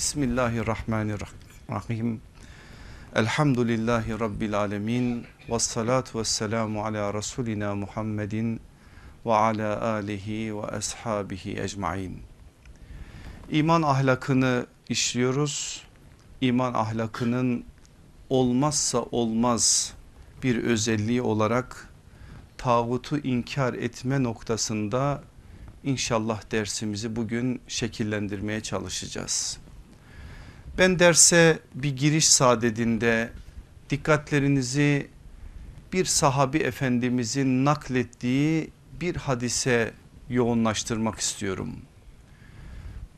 Bismillahirrahmanirrahim. Elhamdülillahi Rabbil alemin. Vessalatu vesselamu ala Resulina Muhammedin ve ala alihi ve ashabihi ecmain. İman ahlakını işliyoruz. İman ahlakının olmazsa olmaz bir özelliği olarak tağutu inkar etme noktasında İnşallah dersimizi bugün şekillendirmeye çalışacağız. Ben derse bir giriş sadedinde dikkatlerinizi bir sahabi efendimizin naklettiği bir hadise yoğunlaştırmak istiyorum.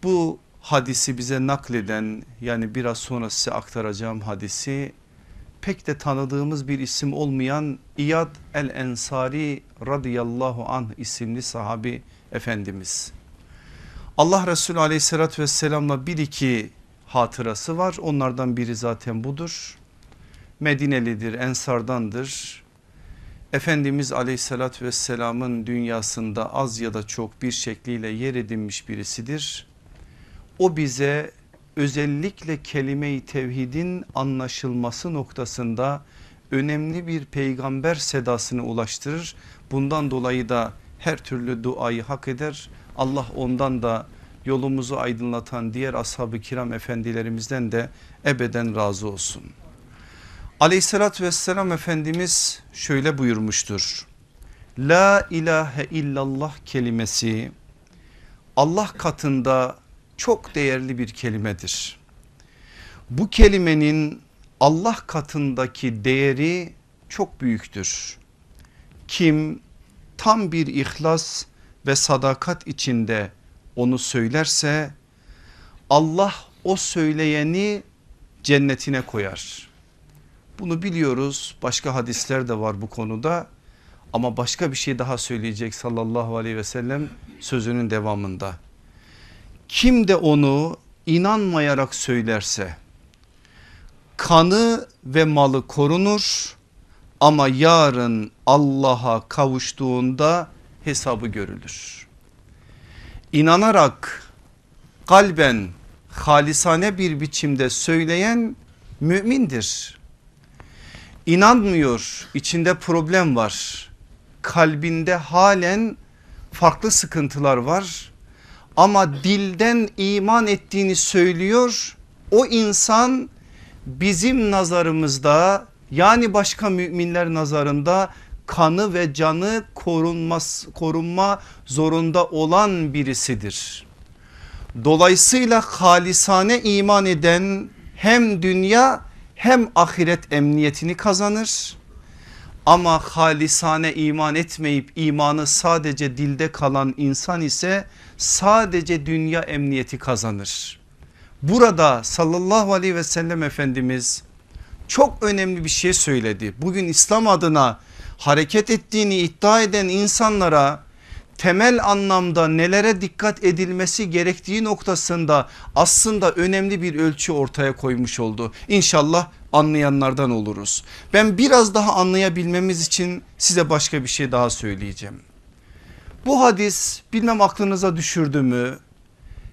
Bu hadisi bize nakleden, yani biraz sonra size aktaracağım hadisi, pek de tanıdığımız bir isim olmayan İyad el Ensari radıyallahu anh isimli sahabi efendimiz. Allah Resulü aleyhissalatü vesselam'la bir iki hatırası var. Onlardan biri zaten budur. Medinelidir, Ensardandır. Efendimiz aleyhissalatü vesselam'ın dünyasında az ya da çok bir şekliyle yer edinmiş birisidir. O bize özellikle kelime-i tevhidin anlaşılması noktasında önemli bir peygamber sedasını ulaştırır. Bundan dolayı da her türlü duayı hak eder. Allah ondan da, yolumuzu aydınlatan diğer ashab-ı kiram efendilerimizden de ebeden razı olsun. Aleyhissalatü vesselam Efendimiz şöyle buyurmuştur. La ilahe illallah kelimesi Allah katında çok değerli bir kelimedir. Bu kelimenin Allah katındaki değeri çok büyüktür. Kim tam bir ihlas ve sadakat içinde onu söylerse Allah o söyleyeni cennetine koyar. Bunu biliyoruz, başka hadisler de var bu konuda, ama başka bir şey daha söyleyecek sallallahu aleyhi ve sellem sözünün devamında. Kim de onu inanmayarak söylerse kanı ve malı korunur ama yarın Allah'a kavuştuğunda hesabı görülür. İnanarak kalben halisane bir biçimde söyleyen mümindir. İnanmıyor, içinde problem var, kalbinde halen farklı sıkıntılar var ama dilden iman ettiğini söylüyor. O insan bizim nazarımızda, yani başka müminler nazarında kanı ve canı korunma zorunda olan birisidir. Dolayısıyla halisane iman eden hem dünya hem ahiret emniyetini kazanır. Ama halisane iman etmeyip imanı sadece dilde kalan insan ise sadece dünya emniyeti kazanır. Burada sallallahu aleyhi ve sellem Efendimiz çok önemli bir şey söyledi. Bugün İslam adına hareket ettiğini iddia eden insanlara temel anlamda nelere dikkat edilmesi gerektiği noktasında aslında önemli bir ölçü ortaya koymuş oldu. İnşallah anlayanlardan oluruz. Ben biraz daha anlayabilmemiz için size başka bir şey daha söyleyeceğim. Bu hadis, bilmem aklınıza düşürdü mü,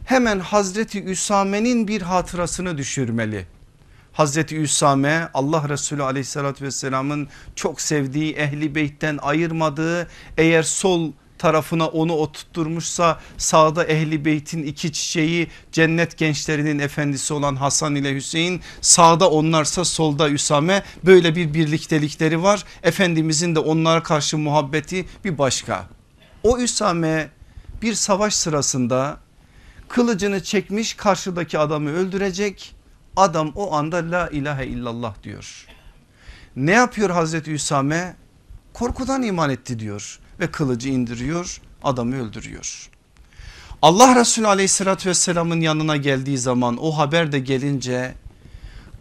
hemen Hazreti Üsame'nin bir hatırasını düşürmeli. Hazreti Üsame, Allah Resulü aleyhissalatü vesselamın çok sevdiği, ehli beytten ayırmadığı, eğer sol tarafına onu oturtmuşsa sağda ehli beytin iki çiçeği, cennet gençlerinin efendisi olan Hasan ile Hüseyin, sağda onlarsa solda Üsame, böyle bir birliktelikleri var. Efendimizin de onlara karşı muhabbeti bir başka. O Üsame bir savaş sırasında kılıcını çekmiş, karşıdaki adamı öldürecek. Adam o anda la ilahe illallah diyor. Ne yapıyor Hazreti Üsame? Korkudan iman etti diyor ve kılıcı indiriyor, adamı öldürüyor. Allah Resulü aleyhissalatü vesselamın yanına geldiği zaman o haber de gelince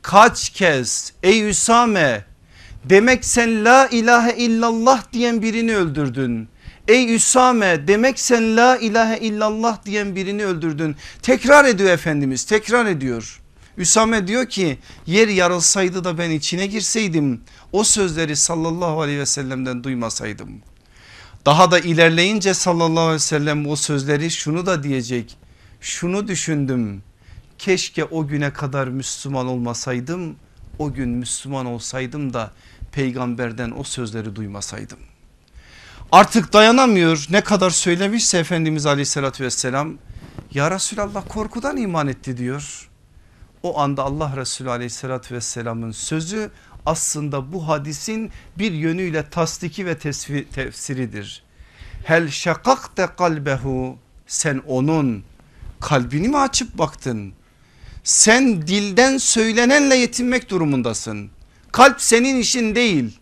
kaç kez ey Üsame, demek sen la ilahe illallah diyen birini öldürdün. Ey Üsame, demek sen la ilahe illallah diyen birini öldürdün. Tekrar ediyor Efendimiz, tekrar ediyor. Üsame diyor ki yer yarılsaydı da ben içine girseydim o sözleri sallallahu aleyhi ve sellem'den duymasaydım. Daha da ilerleyince sallallahu aleyhi ve sellem o sözleri şunu da diyecek. Şunu düşündüm, keşke o güne kadar Müslüman olmasaydım, o gün Müslüman olsaydım da peygamberden o sözleri duymasaydım. Artık dayanamıyor, ne kadar söylemişse Efendimiz aleyhissalatü vesselam, ya Resulallah korkudan iman etti diyor. O anda Allah Resulü aleyhissalatü vesselamın sözü aslında bu hadisin bir yönüyle tasdiki ve tefsiridir. Hel şakakte kalbehu, sen onun kalbini mi açıp baktın? Sen dilden söylenenle yetinmek durumundasın. Kalp senin işin değil.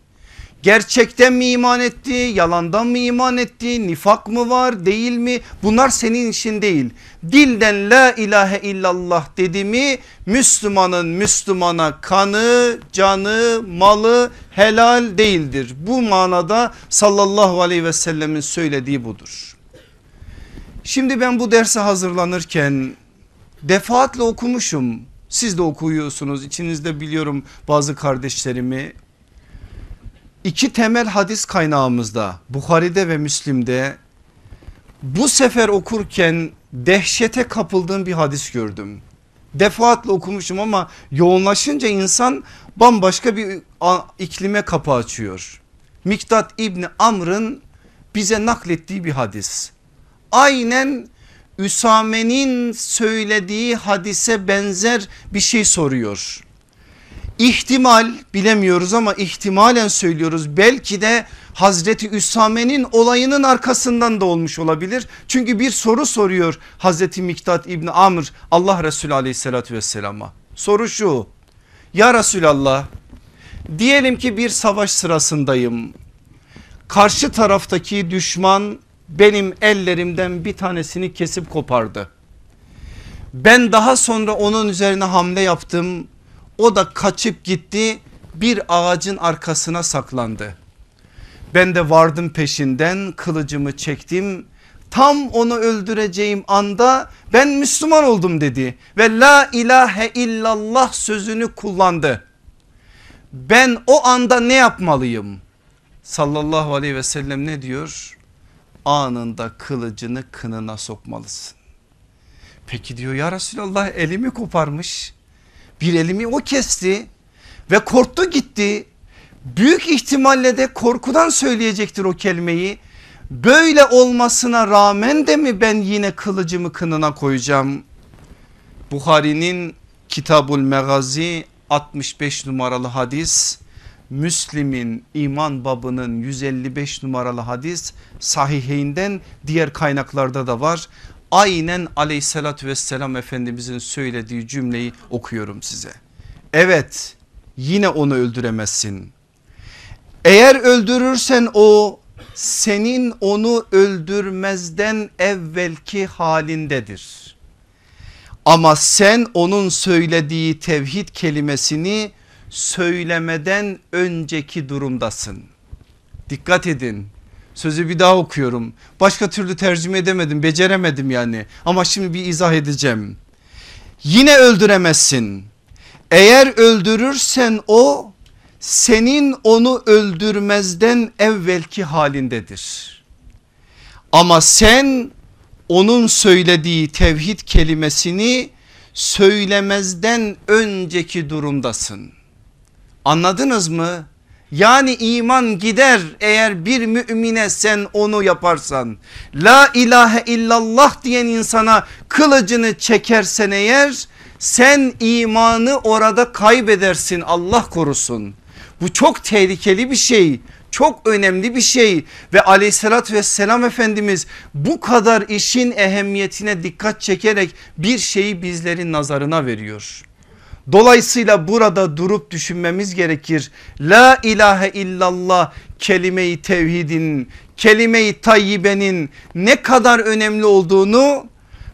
Gerçekten mi iman etti, yalandan mı iman etti, nifak mı var, değil mi? Bunlar senin işin değil. Dilden la ilahe illallah dedi mi Müslümanın Müslümana kanı, canı, malı helal değildir. Bu manada sallallahu aleyhi ve sellemin söylediği budur. Şimdi ben bu derse hazırlanırken defaatle okumuşum. Siz de okuyorsunuz, içinizde biliyorum bazı kardeşlerimi. İki temel hadis kaynağımızda Buhari'de ve Müslim'de bu sefer okurken dehşete kapıldığım bir hadis gördüm. Defaatle okumuşum ama yoğunlaşınca insan bambaşka bir iklime kapı açıyor. Mikdâd ibn Amr'ın bize naklettiği bir hadis. Aynen Üsame'nin söylediği hadise benzer bir şey soruyor. İhtimal, bilemiyoruz ama ihtimalen söylüyoruz, belki de Hazreti Üsame'nin olayının arkasından da olmuş olabilir. Çünkü bir soru soruyor Hazreti Mikdâd ibn Amr Allah Resulü aleyhissalatü vesselama. Soru şu: ya Resulallah, diyelim ki bir savaş sırasındayım. Karşı taraftaki düşman benim ellerimden bir tanesini kesip kopardı. Ben daha sonra onun üzerine hamle yaptım. O da kaçıp gitti, bir ağacın arkasına saklandı. Ben de vardım peşinden, kılıcımı çektim. Tam onu öldüreceğim anda ben Müslüman oldum dedi ve la ilahe illallah sözünü kullandı. Ben o anda ne yapmalıyım? Sallallahu aleyhi ve sellem ne diyor? Anında kılıcını kınına sokmalısın. Peki diyor ya Resulallah, elimi koparmış. Bir elimi o kesti ve korktu gitti. Büyük ihtimalle de korkudan söyleyecektir o kelimeyi. Böyle olmasına rağmen de mi ben yine kılıcımı kınına koyacağım? Buhari'nin Kitabul Megazi 65 numaralı hadis, Müslim'in iman babının 155 numaralı hadis, Sahiheyn'den diğer kaynaklarda da var. Aynen aleyhissalatü vesselam Efendimizin söylediği cümleyi okuyorum size. Evet, yine onu öldüremezsin. Eğer öldürürsen o senin onu öldürmezden evvelki halindedir. Ama sen onun söylediği tevhid kelimesini söylemeden önceki durumdasın. Dikkat edin. Sözü bir daha okuyorum. Başka türlü tercüme edemedim, beceremedim yani. Ama şimdi bir izah edeceğim. Yine öldüremezsin. Eğer öldürürsen o senin onu öldürmezden evvelki halindedir. Ama sen onun söylediği tevhid kelimesini söylemezden önceki durumdasın. Anladınız mı? Yani iman gider eğer bir mümine sen onu yaparsan. La ilahe illallah diyen insana kılıcını çekersen eğer, sen imanı orada kaybedersin, Allah korusun. Bu çok tehlikeli bir şey, çok önemli bir şey ve aleyhissalatü vesselam Efendimiz bu kadar işin ehemmiyetine dikkat çekerek bir şeyi bizlerin nazarına veriyor. Dolayısıyla burada durup düşünmemiz gerekir. La ilahe illallah kelime-i tevhidin, kelime-i tayyibenin ne kadar önemli olduğunu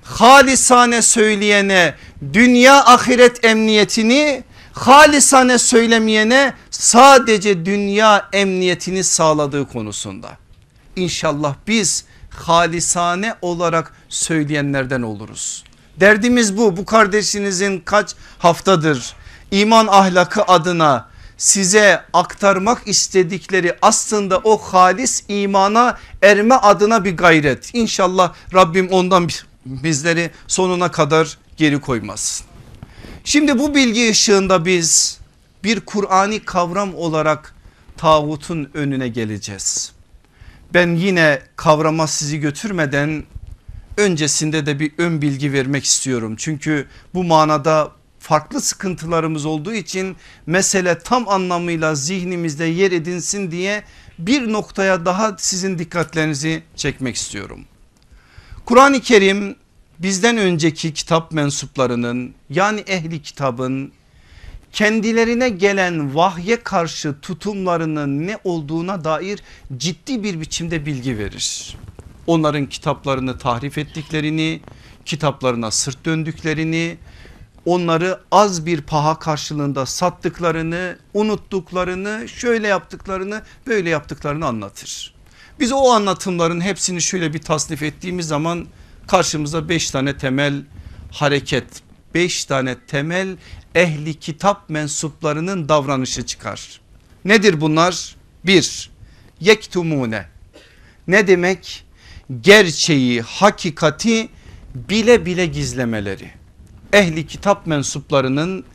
halisane söyleyene dünya ahiret emniyetini, halisane söylemeyene sadece dünya emniyetini sağladığı konusunda. İnşallah biz halisane olarak söyleyenlerden oluruz. Derdimiz bu. Bu kardeşinizin kaç haftadır iman ahlakı adına size aktarmak istedikleri aslında o halis imana erme adına bir gayret. İnşallah Rabbim ondan bizleri sonuna kadar geri koymaz. Şimdi bu bilgi ışığında biz bir Kur'ani kavram olarak tağutun önüne geleceğiz. Ben yine kavrama sizi götürmeden öncesinde de bir ön bilgi vermek istiyorum. Çünkü bu manada farklı sıkıntılarımız olduğu için mesele tam anlamıyla zihnimizde yer edinsin diye bir noktaya daha sizin dikkatlerinizi çekmek istiyorum. Kur'an-ı Kerim bizden önceki kitap mensuplarının yani ehli kitabın kendilerine gelen vahye karşı tutumlarının ne olduğuna dair ciddi bir biçimde bilgi verir. Onların kitaplarını tahrif ettiklerini, kitaplarına sırt döndüklerini, onları az bir paha karşılığında sattıklarını, unuttuklarını, şöyle yaptıklarını, böyle yaptıklarını anlatır. Biz o anlatımların hepsini şöyle bir tasnif ettiğimiz zaman karşımıza 5 tane temel hareket, 5 tane temel ehli kitap mensuplarının davranışı çıkar. Nedir bunlar? 1. Yektumune. Ne demek? Gerçeği, hakikati bile bile gizlemeleri. Ehli kitap mensuplarının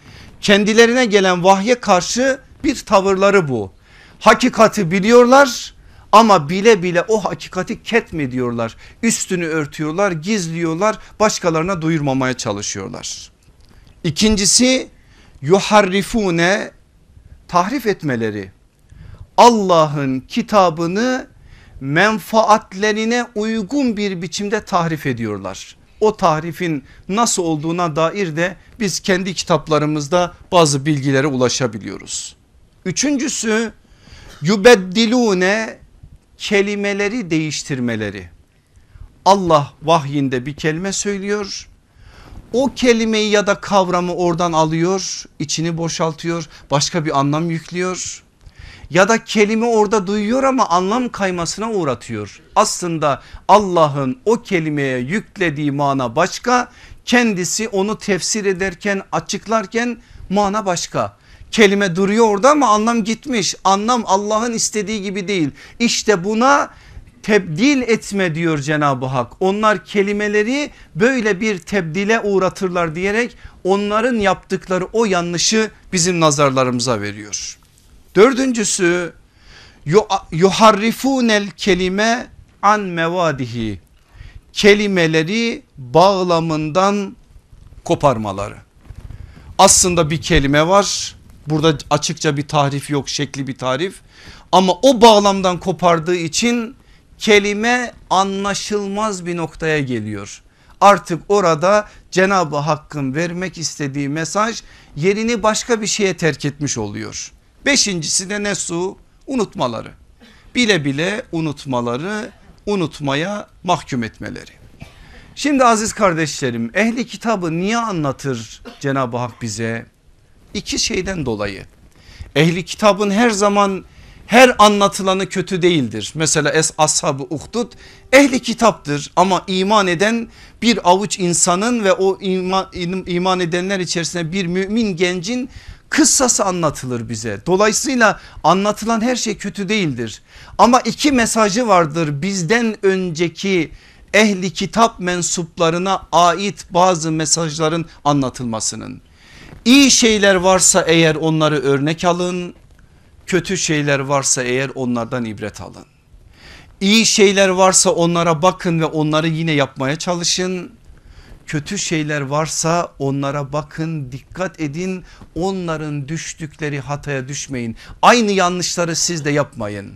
kendilerine gelen vahye karşı bir tavırları bu. Hakikati biliyorlar ama bile bile o hakikati ketmediyorlar. Üstünü örtüyorlar, gizliyorlar, başkalarına duyurmamaya çalışıyorlar. İkincisi yuharrifune, tahrif etmeleri. Allah'ın kitabını menfaatlerine uygun bir biçimde tahrif ediyorlar. O tahrifin nasıl olduğuna dair de biz kendi kitaplarımızda bazı bilgilere ulaşabiliyoruz. Üçüncüsü yubeddilune, kelimeleri değiştirmeleri. Allah vahyinde bir kelime söylüyor. O kelimeyi ya da kavramı oradan alıyor, içini boşaltıyor, başka bir anlam yüklüyor. Ya da kelime orada duyuyor ama anlam kaymasına uğratıyor. Aslında Allah'ın o kelimeye yüklediği mana başka, kendisi onu tefsir ederken, açıklarken mana başka. Kelime duruyor orada ama anlam gitmiş. Anlam Allah'ın istediği gibi değil. İşte buna tebdil etme diyor Cenab-ı Hak. Onlar kelimeleri böyle bir tebdile uğratırlar diyerek onların yaptıkları o yanlışı bizim nazarlarımıza veriyor. Dördüncüsü yuharrifunel kelime an mevadihi, kelimeleri bağlamından koparmaları. Aslında bir kelime var, burada açıkça bir tahrif yok, şekli bir tarif, ama o bağlamdan kopardığı için kelime anlaşılmaz bir noktaya geliyor. Artık orada Cenab-ı Hakk'ın vermek istediği mesaj yerini başka bir şeye terk etmiş oluyor. Beşincisi de nesu, unutmaları. Bile bile unutmaları, unutmaya mahkum etmeleri. Şimdi aziz kardeşlerim, ehli kitabı niye anlatır Cenab-ı Hak bize? İki şeyden dolayı. Ehli kitabın her zaman her anlatılanı kötü değildir. Mesela ashab-ı uhdud ehli kitaptır ama iman eden bir avuç insanın ve o iman edenler içerisinde bir mümin gencin kıssası anlatılır bize. Dolayısıyla anlatılan her şey kötü değildir. Ama iki mesajı vardır bizden önceki ehli kitap mensuplarına ait bazı mesajların anlatılmasının. İyi şeyler varsa eğer onları örnek alın, kötü şeyler varsa eğer onlardan ibret alın. İyi şeyler varsa onlara bakın ve onları yine yapmaya çalışın. Kötü şeyler varsa onlara bakın, dikkat edin, onların düştükleri hataya düşmeyin. Aynı yanlışları siz de yapmayın.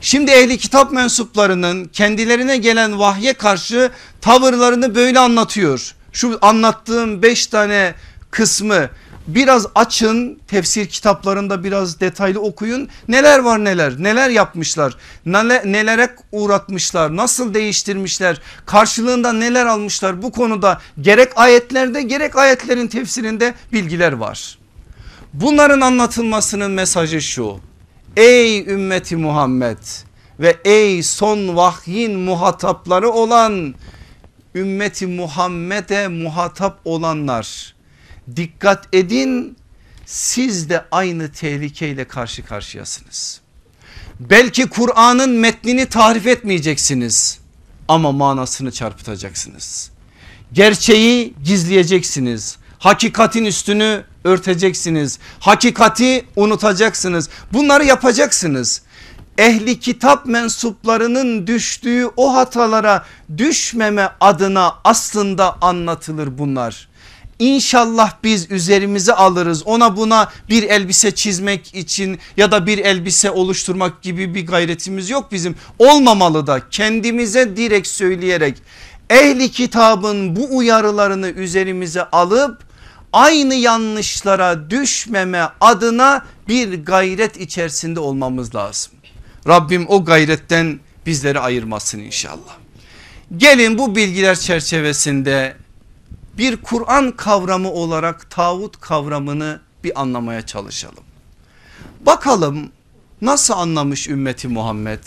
Şimdi ehli kitap mensuplarının kendilerine gelen vahye karşı tavırlarını böyle anlatıyor. Şu anlattığım 5 tane kısmı biraz açın, tefsir kitaplarında biraz detaylı okuyun. Neler var, neler yapmışlar, nelere uğratmışlar, nasıl değiştirmişler, karşılığında neler almışlar, bu konuda gerek ayetlerde gerek ayetlerin tefsirinde bilgiler var. Bunların anlatılmasının mesajı şu: ey ümmeti Muhammed ve ey son vahyin muhatapları olan ümmeti Muhammed'e muhatap olanlar, dikkat edin, siz de aynı tehlikeyle karşı karşıyasınız. Belki Kur'an'ın metnini tahrif etmeyeceksiniz ama manasını çarpıtacaksınız. Gerçeği gizleyeceksiniz. Hakikatin üstünü örteceksiniz. Hakikati unutacaksınız. Bunları yapacaksınız. Ehli kitap mensuplarının düştüğü o hatalara düşmeme adına aslında anlatılır bunlar. İnşallah biz üzerimize alırız, ona buna bir elbise çizmek için ya da bir elbise oluşturmak gibi bir gayretimiz yok bizim, olmamalı da, kendimize direkt söyleyerek ehli kitabın bu uyarılarını üzerimize alıp aynı yanlışlara düşmeme adına bir gayret içerisinde olmamız lazım. Rabbim o gayretten bizleri ayırmasın inşallah. Gelin bu bilgiler çerçevesinde bir Kur'an kavramı olarak tağut kavramını bir anlamaya çalışalım. Bakalım nasıl anlamış ümmeti Muhammed?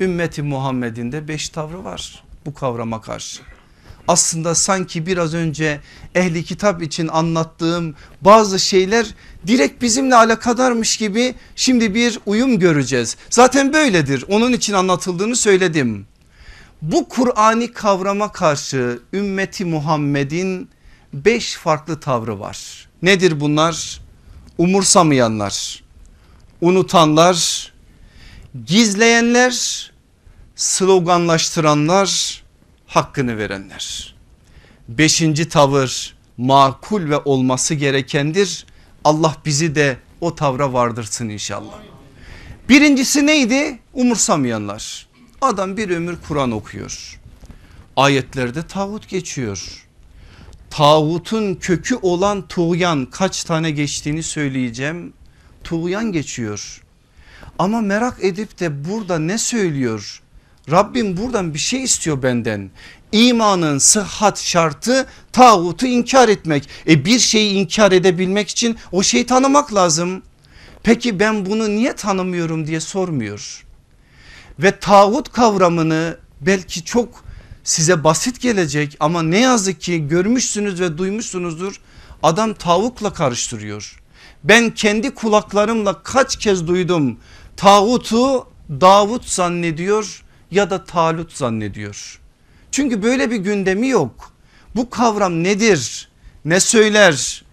Ümmeti Muhammed'in de 5 tavrı var bu kavrama karşı. Aslında sanki biraz önce ehli kitap için anlattığım bazı şeyler direkt bizimle alakadarmış gibi şimdi bir uyum göreceğiz. Zaten böyledir, onun için anlatıldığını söyledim. Bu Kur'an'ı kavrama karşı ümmeti Muhammed'in 5 farklı tavrı var. Nedir bunlar? Umursamayanlar, unutanlar, gizleyenler, sloganlaştıranlar, hakkını verenler. 5. tavır makul ve olması gerekendir. Allah bizi de o tavra vardırsın inşallah. Birincisi neydi? Umursamayanlar. Adam bir ömür Kur'an okuyor. Ayetlerde tağut geçiyor. Tağutun kökü olan tuğyan, kaç tane geçtiğini söyleyeceğim. Tuğyan geçiyor. Ama merak edip de burada ne söylüyor? Rabbim buradan bir şey istiyor benden. İmanın sıhhat şartı tağutu inkar etmek. Bir şeyi inkar edebilmek için o şeyi tanımak lazım. Peki ben bunu niye tanımıyorum diye sormuyor. Ve tağut kavramını belki çok size basit gelecek ama ne yazık ki görmüşsünüz ve duymuşsunuzdur. Adam tavukla karıştırıyor. Ben kendi kulaklarımla kaç kez duydum. Tağutu Davut zannediyor ya da Talut zannediyor. Çünkü böyle bir gündemi yok. Bu kavram nedir? Ne söyler?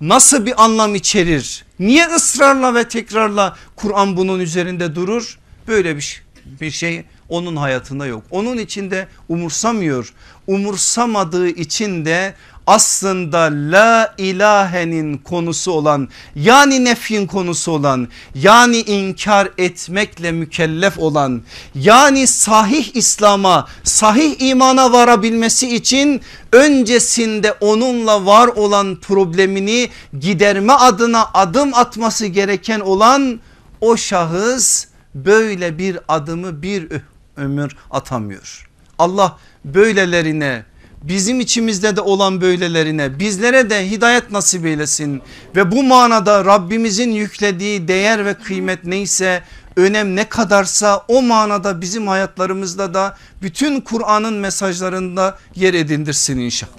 Nasıl bir anlam içerir? Niye ısrarla ve tekrarla Kur'an bunun üzerinde durur? Böyle bir şey onun hayatında yok. Onun için de umursamıyor. Umursamadığı için de aslında la ilahenin konusu olan, yani nefyin konusu olan, yani inkar etmekle mükellef olan, yani sahih İslam'a, sahih imana varabilmesi için öncesinde onunla var olan problemini giderme adına adım atması gereken olan o şahıs böyle bir adımı bir ömür atamıyor. Allah böylelerine, bizim içimizde de olan böylelerine, bizlere de hidayet nasip eylesin ve bu manada Rabbimizin yüklediği değer ve kıymet neyse, önem ne kadarsa o manada bizim hayatlarımızda da bütün Kur'an'ın mesajlarında yer edindirsin inşallah.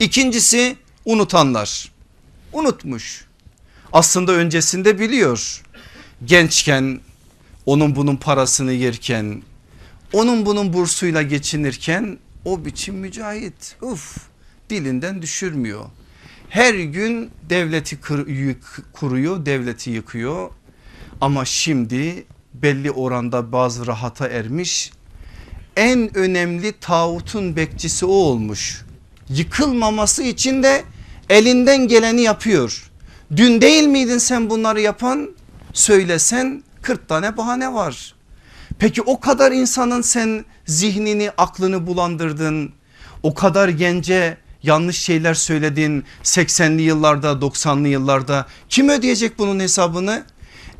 İkincisi unutanlar. Unutmuş. Aslında öncesinde biliyor. Gençken, onun bunun parasını yerken, onun bunun bursuyla geçinirken o biçim mücahit, dilinden düşürmüyor. Her gün devleti kuruyor, devleti yıkıyor ama şimdi belli oranda bazı rahata ermiş. En önemli tağutun bekçisi o olmuş. Yıkılmaması için de elinden geleni yapıyor. Dün değil miydin sen bunları yapan? Söylesen 40 tane bahane var. Peki o kadar insanın sen zihnini, aklını bulandırdın. O kadar gence yanlış şeyler söyledin. 80'li yıllarda, 90'lı yıllarda kim ödeyecek bunun hesabını?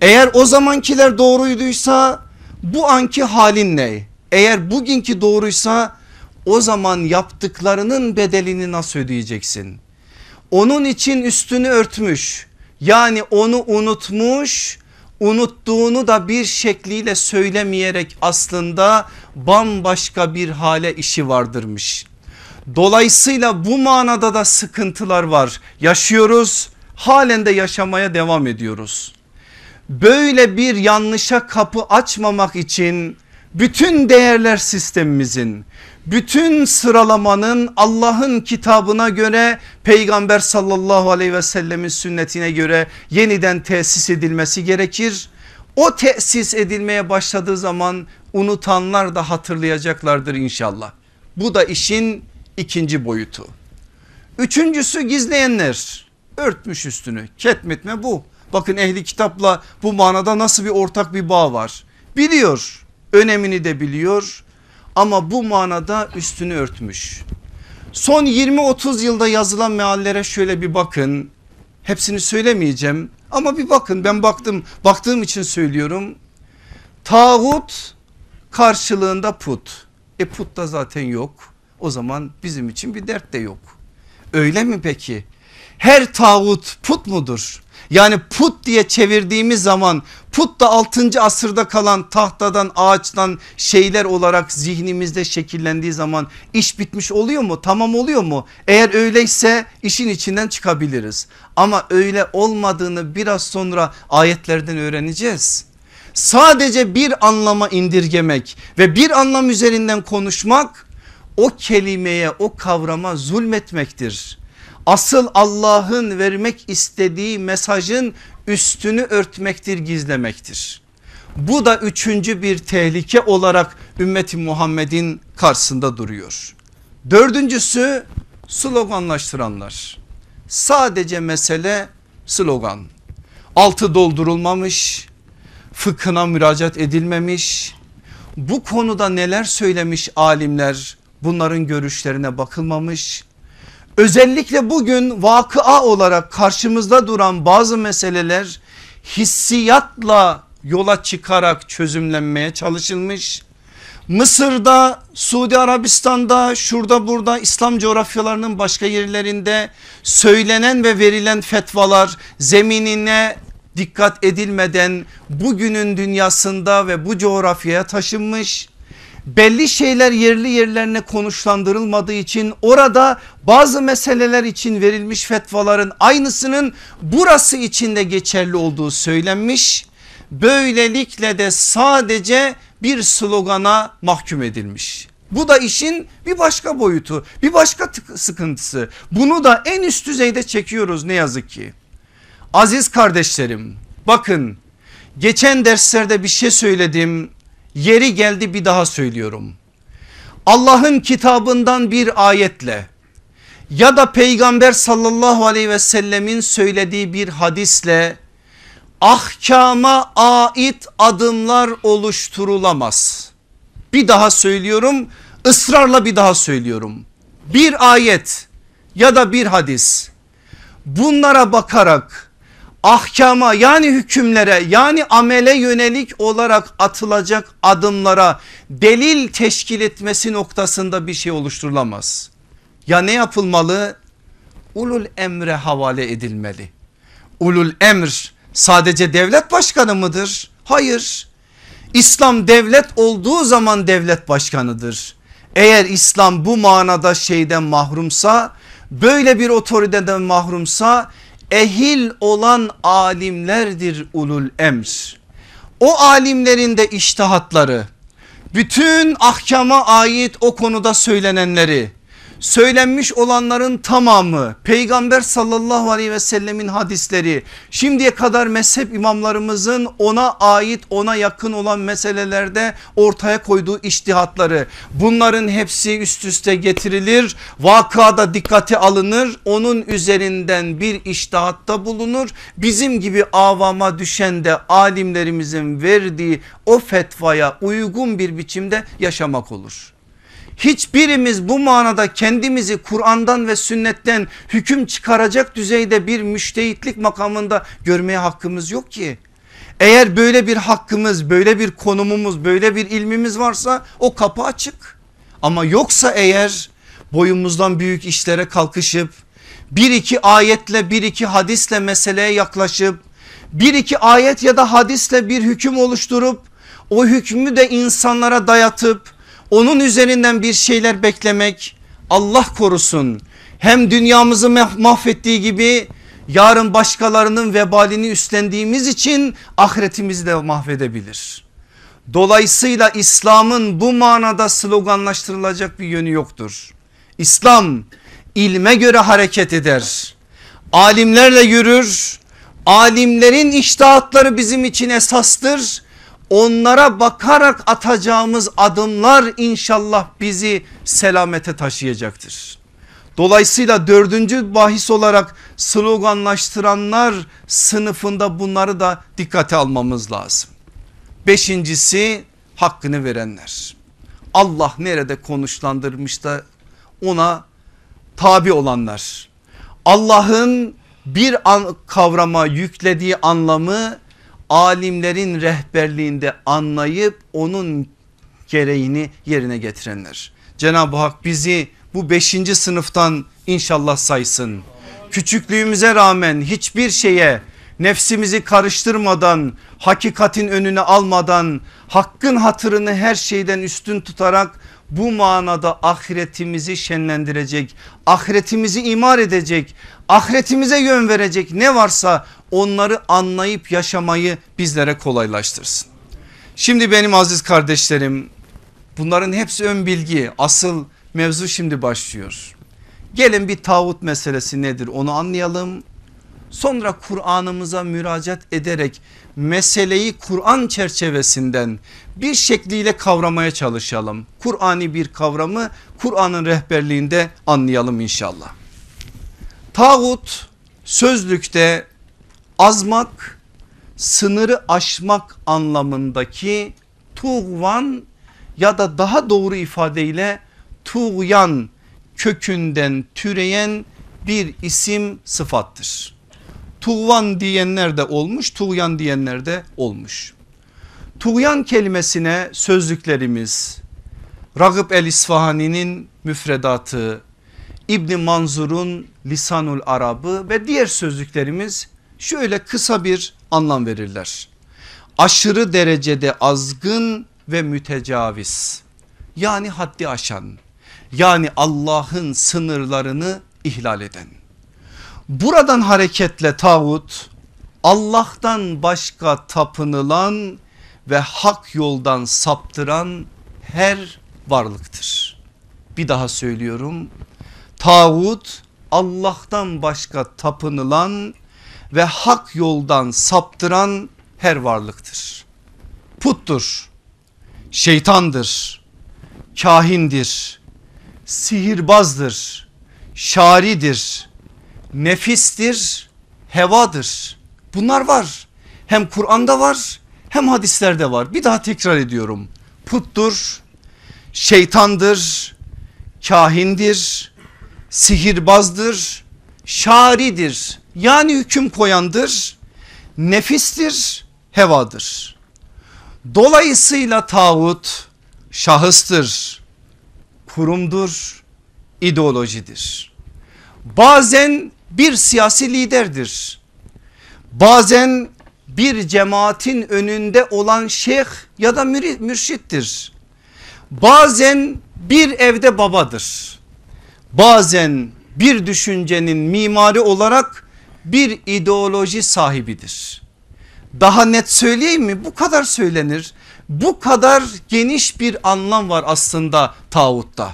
Eğer o zamankiler doğruyduysa bu anki halin ne? Eğer bugünkü doğruysa o zaman yaptıklarının bedelini nasıl ödeyeceksin? Onun için üstünü örtmüş. Yani onu unutmuş. Unuttuğunu da bir şekliyle söylemeyerek aslında bambaşka bir hale işi vardırmış. Dolayısıyla bu manada da sıkıntılar var. Yaşıyoruz, halen de yaşamaya devam ediyoruz. Böyle bir yanlışa kapı açmamak için bütün değerler sistemimizin, bütün sıralamanın Allah'ın kitabına göre, Peygamber sallallahu aleyhi ve sellemin sünnetine göre yeniden tesis edilmesi gerekir. O tesis edilmeye başladığı zaman unutanlar da hatırlayacaklardır inşallah. Bu da işin ikinci boyutu. Üçüncüsü gizleyenler, örtmüş üstünü, ketmetme bu. Bakın ehli kitapla bu manada nasıl bir ortak bir bağ var. Biliyor, önemini de biliyor ama bu manada üstünü örtmüş. Son 20-30 yılda yazılan meallere şöyle bir bakın. Hepsini söylemeyeceğim ama bir bakın, ben baktım, baktığım için söylüyorum. Tağut karşılığında put. Put da zaten yok. O zaman bizim için bir dert de yok. Öyle mi peki? Her tağut put mudur? Yani put diye çevirdiğimiz zaman put da 6. asırda kalan tahtadan, ağaçtan şeyler olarak zihnimizde şekillendiği zaman iş bitmiş oluyor mu? Tamam oluyor mu? Eğer öyleyse işin içinden çıkabiliriz. Ama öyle olmadığını biraz sonra ayetlerden öğreneceğiz. Sadece bir anlama indirgemek ve bir anlam üzerinden konuşmak o kelimeye, o kavrama zulmetmektir. Asıl Allah'ın vermek istediği mesajın üstünü örtmektir, gizlemektir. Bu da üçüncü bir tehlike olarak ümmeti Muhammed'in karşısında duruyor. Dördüncüsü sloganlaştıranlar. Sadece mesele slogan. Altı doldurulmamış, fıkhına müracaat edilmemiş, bu konuda neler söylemiş alimler, bunların görüşlerine bakılmamış. Özellikle bugün vakıa olarak karşımızda duran bazı meseleler hissiyatla yola çıkarak çözümlenmeye çalışılmış. Mısır'da, Suudi Arabistan'da, şurada burada İslam coğrafyalarının başka yerlerinde söylenen ve verilen fetvalar zeminine dikkat edilmeden bugünün dünyasında ve bu coğrafyaya taşınmış. Belli şeyler yerli yerlerine konuşlandırılmadığı için orada bazı meseleler için verilmiş fetvaların aynısının burası için de geçerli olduğu söylenmiş. Böylelikle de sadece bir slogana mahkum edilmiş. Bu da işin bir başka boyutu, bir başka sıkıntısı. Bunu da en üst düzeyde çekiyoruz ne yazık ki. Aziz kardeşlerim, bakın geçen derslerde bir şey söyledim. Yeri geldi bir daha söylüyorum. Allah'ın kitabından bir ayetle ya da Peygamber sallallahu aleyhi ve sellemin söylediği bir hadisle ahkama ait adımlar oluşturulamaz. Bir daha söylüyorum, ısrarla bir daha söylüyorum. Bir ayet ya da bir hadis, bunlara bakarak ahkama yani hükümlere yani amele yönelik olarak atılacak adımlara delil teşkil etmesi noktasında bir şey oluşturulamaz. Ya ne yapılmalı? Ulul emre havale edilmeli. Ulul emr sadece devlet başkanı mıdır? Hayır. İslam devlet olduğu zaman devlet başkanıdır. Eğer İslam bu manada şeyden mahrumsa, böyle bir otoriteden mahrumsa ehil olan alimlerdir ulul emr. O alimlerin de içtihatları, bütün ahkama ait o konuda söylenenleri, söylenmiş olanların tamamı, Peygamber sallallahu aleyhi ve sellemin hadisleri, şimdiye kadar mezhep imamlarımızın ona ait, ona yakın olan meselelerde ortaya koyduğu içtihatları, bunların hepsi üst üste getirilir, vakada dikkate alınır, onun üzerinden bir içtihatta bulunur. Bizim gibi avama düşen de alimlerimizin verdiği o fetvaya uygun bir biçimde yaşamak olur. Hiçbirimiz bu manada kendimizi Kur'an'dan ve sünnetten hüküm çıkaracak düzeyde bir müştehitlik makamında görmeye hakkımız yok ki. Eğer böyle bir hakkımız, böyle bir konumumuz, böyle bir ilmimiz varsa o kapı açık. Ama yoksa eğer boyumuzdan büyük işlere kalkışıp bir iki ayetle, bir iki hadisle meseleye yaklaşıp bir iki ayet ya da hadisle bir hüküm oluşturup o hükmü de insanlara dayatıp onun üzerinden bir şeyler beklemek, Allah korusun, hem dünyamızı mahvettiği gibi yarın başkalarının vebalini üstlendiğimiz için ahiretimizi de mahvedebilir. Dolayısıyla İslam'ın bu manada sloganlaştırılacak bir yönü yoktur. İslam ilme göre hareket eder. Alimlerle yürür. Alimlerin içtihatları bizim için esastır. Onlara bakarak atacağımız adımlar inşallah bizi selamete taşıyacaktır. Dolayısıyla dördüncü bahis olarak sloganlaştıranlar sınıfında bunları da dikkate almamız lazım. Beşincisi hakkını verenler. Allah nerede konuşlandırmış da ona tabi olanlar. Allah'ın bir kavrama yüklediği anlamı alimlerin rehberliğinde anlayıp onun gereğini yerine getirenler. Cenab-ı Hak bizi bu beşinci sınıftan inşallah saysın. Küçüklüğümüze rağmen hiçbir şeye nefsimizi karıştırmadan, hakikatin önüne almadan, hakkın hatırını her şeyden üstün tutarak bu manada ahiretimizi şenlendirecek, ahiretimizi imar edecek, ahiretimize yön verecek ne varsa onları anlayıp yaşamayı bizlere kolaylaştırsın. Şimdi benim aziz kardeşlerim, bunların hepsi ön bilgi, asıl mevzu şimdi başlıyor. Gelin bir tağut meselesi nedir onu anlayalım. Sonra Kur'an'ımıza müracaat ederek meseleyi Kur'an çerçevesinden bir şekliyle kavramaya çalışalım. Kur'an'i bir kavramı Kur'an'ın rehberliğinde anlayalım inşallah. Tağut sözlükte azmak, sınırı aşmak anlamındaki tuğvan ya da daha doğru ifadeyle tuğyan kökünden türeyen bir isim sıfattır. Tuğvan diyenler de olmuş, tuğyan diyenler de olmuş. Tuğyan kelimesine sözlüklerimiz Ragıp el-İsfahani'nin müfredatı, İbni Manzur'un Lisanul Arabı ve diğer sözlüklerimiz şöyle kısa bir anlam verirler. Aşırı derecede azgın ve mütecaviz, yani haddi aşan, yani Allah'ın sınırlarını ihlal eden. Buradan hareketle tağut Allah'tan başka tapınılan ve hak yoldan saptıran her varlıktır. Bir daha söylüyorum. Tağut Allah'tan başka tapınılan ve hak yoldan saptıran her varlıktır. Puttur, şeytandır, kahindir, sihirbazdır, şaridir, nefistir, hevadır. Bunlar var. Hem Kur'an'da var hem hadislerde var. Bir daha tekrar ediyorum. Puttur, şeytandır, kahindir, sihirbazdır, şaridir, yani hüküm koyandır, nefistir, hevadır. Dolayısıyla tağut şahıstır, kurumdur, ideolojidir. Bazen bir siyasi liderdir. Bazen bir cemaatin önünde olan şeyh ya da mürşittir. Bazen bir evde babadır. Bazen bir düşüncenin mimarı olarak bir ideoloji sahibidir. Daha net söyleyeyim mi? Bu kadar söylenir. Bu kadar geniş bir anlam var aslında tağutta.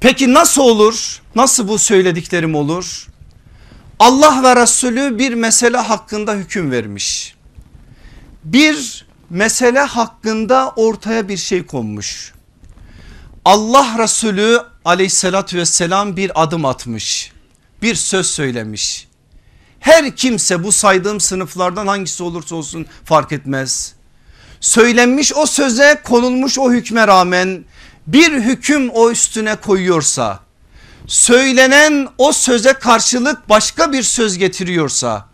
Peki nasıl olur? Nasıl bu söylediklerim olur? Allah ve Resulü bir mesele hakkında hüküm vermiş. Bir mesele hakkında ortaya bir şey konmuş. Allah Resulü aleyhissalatü vesselam bir adım atmış. Bir söz söylemiş. Her kimse bu saydığım sınıflardan hangisi olursa olsun fark etmez. Söylenmiş o söze, konulmuş o hükme rağmen bir hüküm o üstüne koyuyorsa, söylenen o söze karşılık başka bir söz getiriyorsa,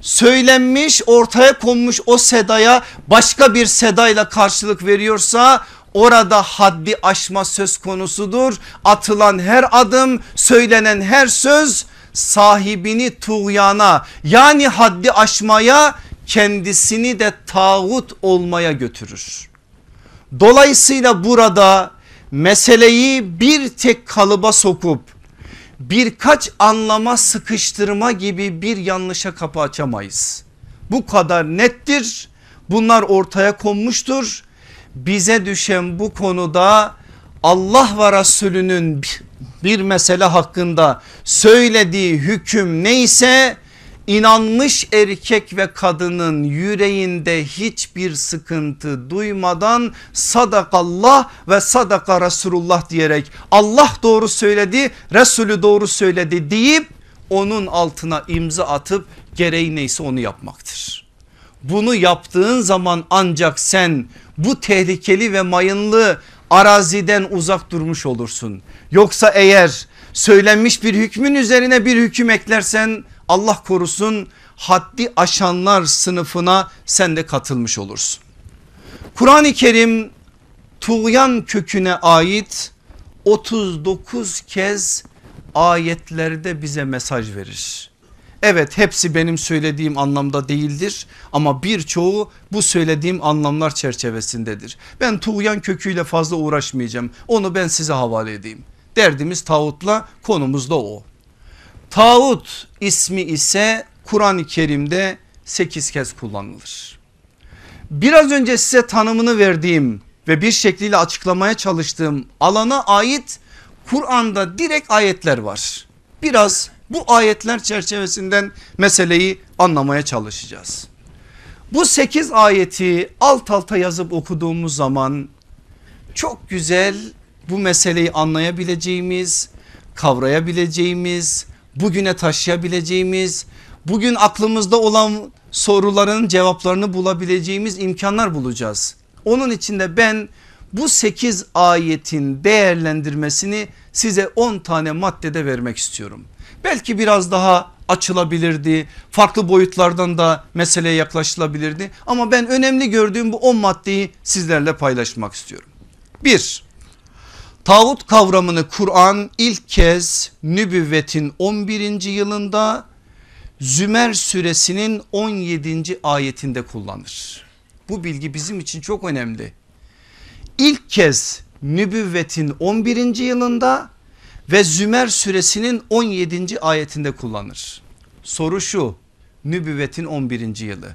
söylenmiş ortaya konmuş o sedaya başka bir sedayla karşılık veriyorsa orada haddi aşma söz konusudur. Atılan her adım, söylenen her söz sahibini tuğyana, yani haddi aşmaya, kendisini de tağut olmaya götürür. Dolayısıyla burada meseleyi bir tek kalıba sokup birkaç anlama sıkıştırma gibi bir yanlışa kapı açamayız. Bu kadar nettir. Bunlar ortaya konmuştur. bize düşen bu konuda Allah ve Resulünün bir mesele hakkında söylediği hüküm neyse inanmış erkek ve kadının yüreğinde hiçbir sıkıntı duymadan sadakallah ve sadaka Resulullah diyerek Allah doğru söyledi, Resulü doğru söyledi deyip onun altına imza atıp gereği neyse onu yapmaktır. Bunu yaptığın zaman ancak sen bu tehlikeli ve mayınlı araziden uzak durmuş olursun. Yoksa eğer söylenmiş bir hükmün üzerine bir hüküm eklersen Allah korusun haddi aşanlar sınıfına sen de katılmış olursun. Kur'an-ı Kerim tuğyan köküne ait 39 kez ayetlerde bize mesaj verir. Evet, hepsi benim söylediğim anlamda değildir ama birçoğu bu söylediğim anlamlar çerçevesindedir. Ben tuğyan köküyle fazla uğraşmayacağım, onu ben size havale edeyim. Derdimiz Tağut'la, konumuz da o. Tağut ismi ise Kur'an-ı Kerim'de 8 kez kullanılır. Biraz önce size tanımını verdiğim ve bir şekliyle açıklamaya çalıştığım alana ait Kur'an'da direkt ayetler var. Biraz bu ayetler çerçevesinden meseleyi anlamaya çalışacağız. Bu 8 ayeti alt alta yazıp okuduğumuz zaman çok güzel bu meseleyi anlayabileceğimiz, kavrayabileceğimiz, bugüne taşıyabileceğimiz, bugün aklımızda olan soruların cevaplarını bulabileceğimiz imkanlar bulacağız. Onun için de ben bu 8 ayetin değerlendirmesini size 10 tane maddede vermek istiyorum. Belki biraz daha açılabilirdi, farklı boyutlardan da meseleye yaklaşılabilirdi ama ben önemli gördüğüm bu 10 maddeyi sizlerle paylaşmak istiyorum. 1. Tağut kavramını Kur'an ilk kez nübüvvetin 11. yılında Zümer suresinin 17. ayetinde kullanır. Bu bilgi bizim için çok önemli. İlk kez nübüvvetin 11. yılında ve Zümer suresinin 17. ayetinde kullanır. Soru şu: nübüvvetin 11. yılı.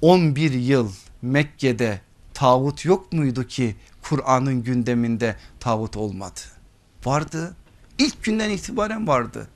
11 yıl Mekke'de tağut yok muydu ki Kur'an'ın gündeminde tağut olmadı? Vardı. İlk günden itibaren vardı.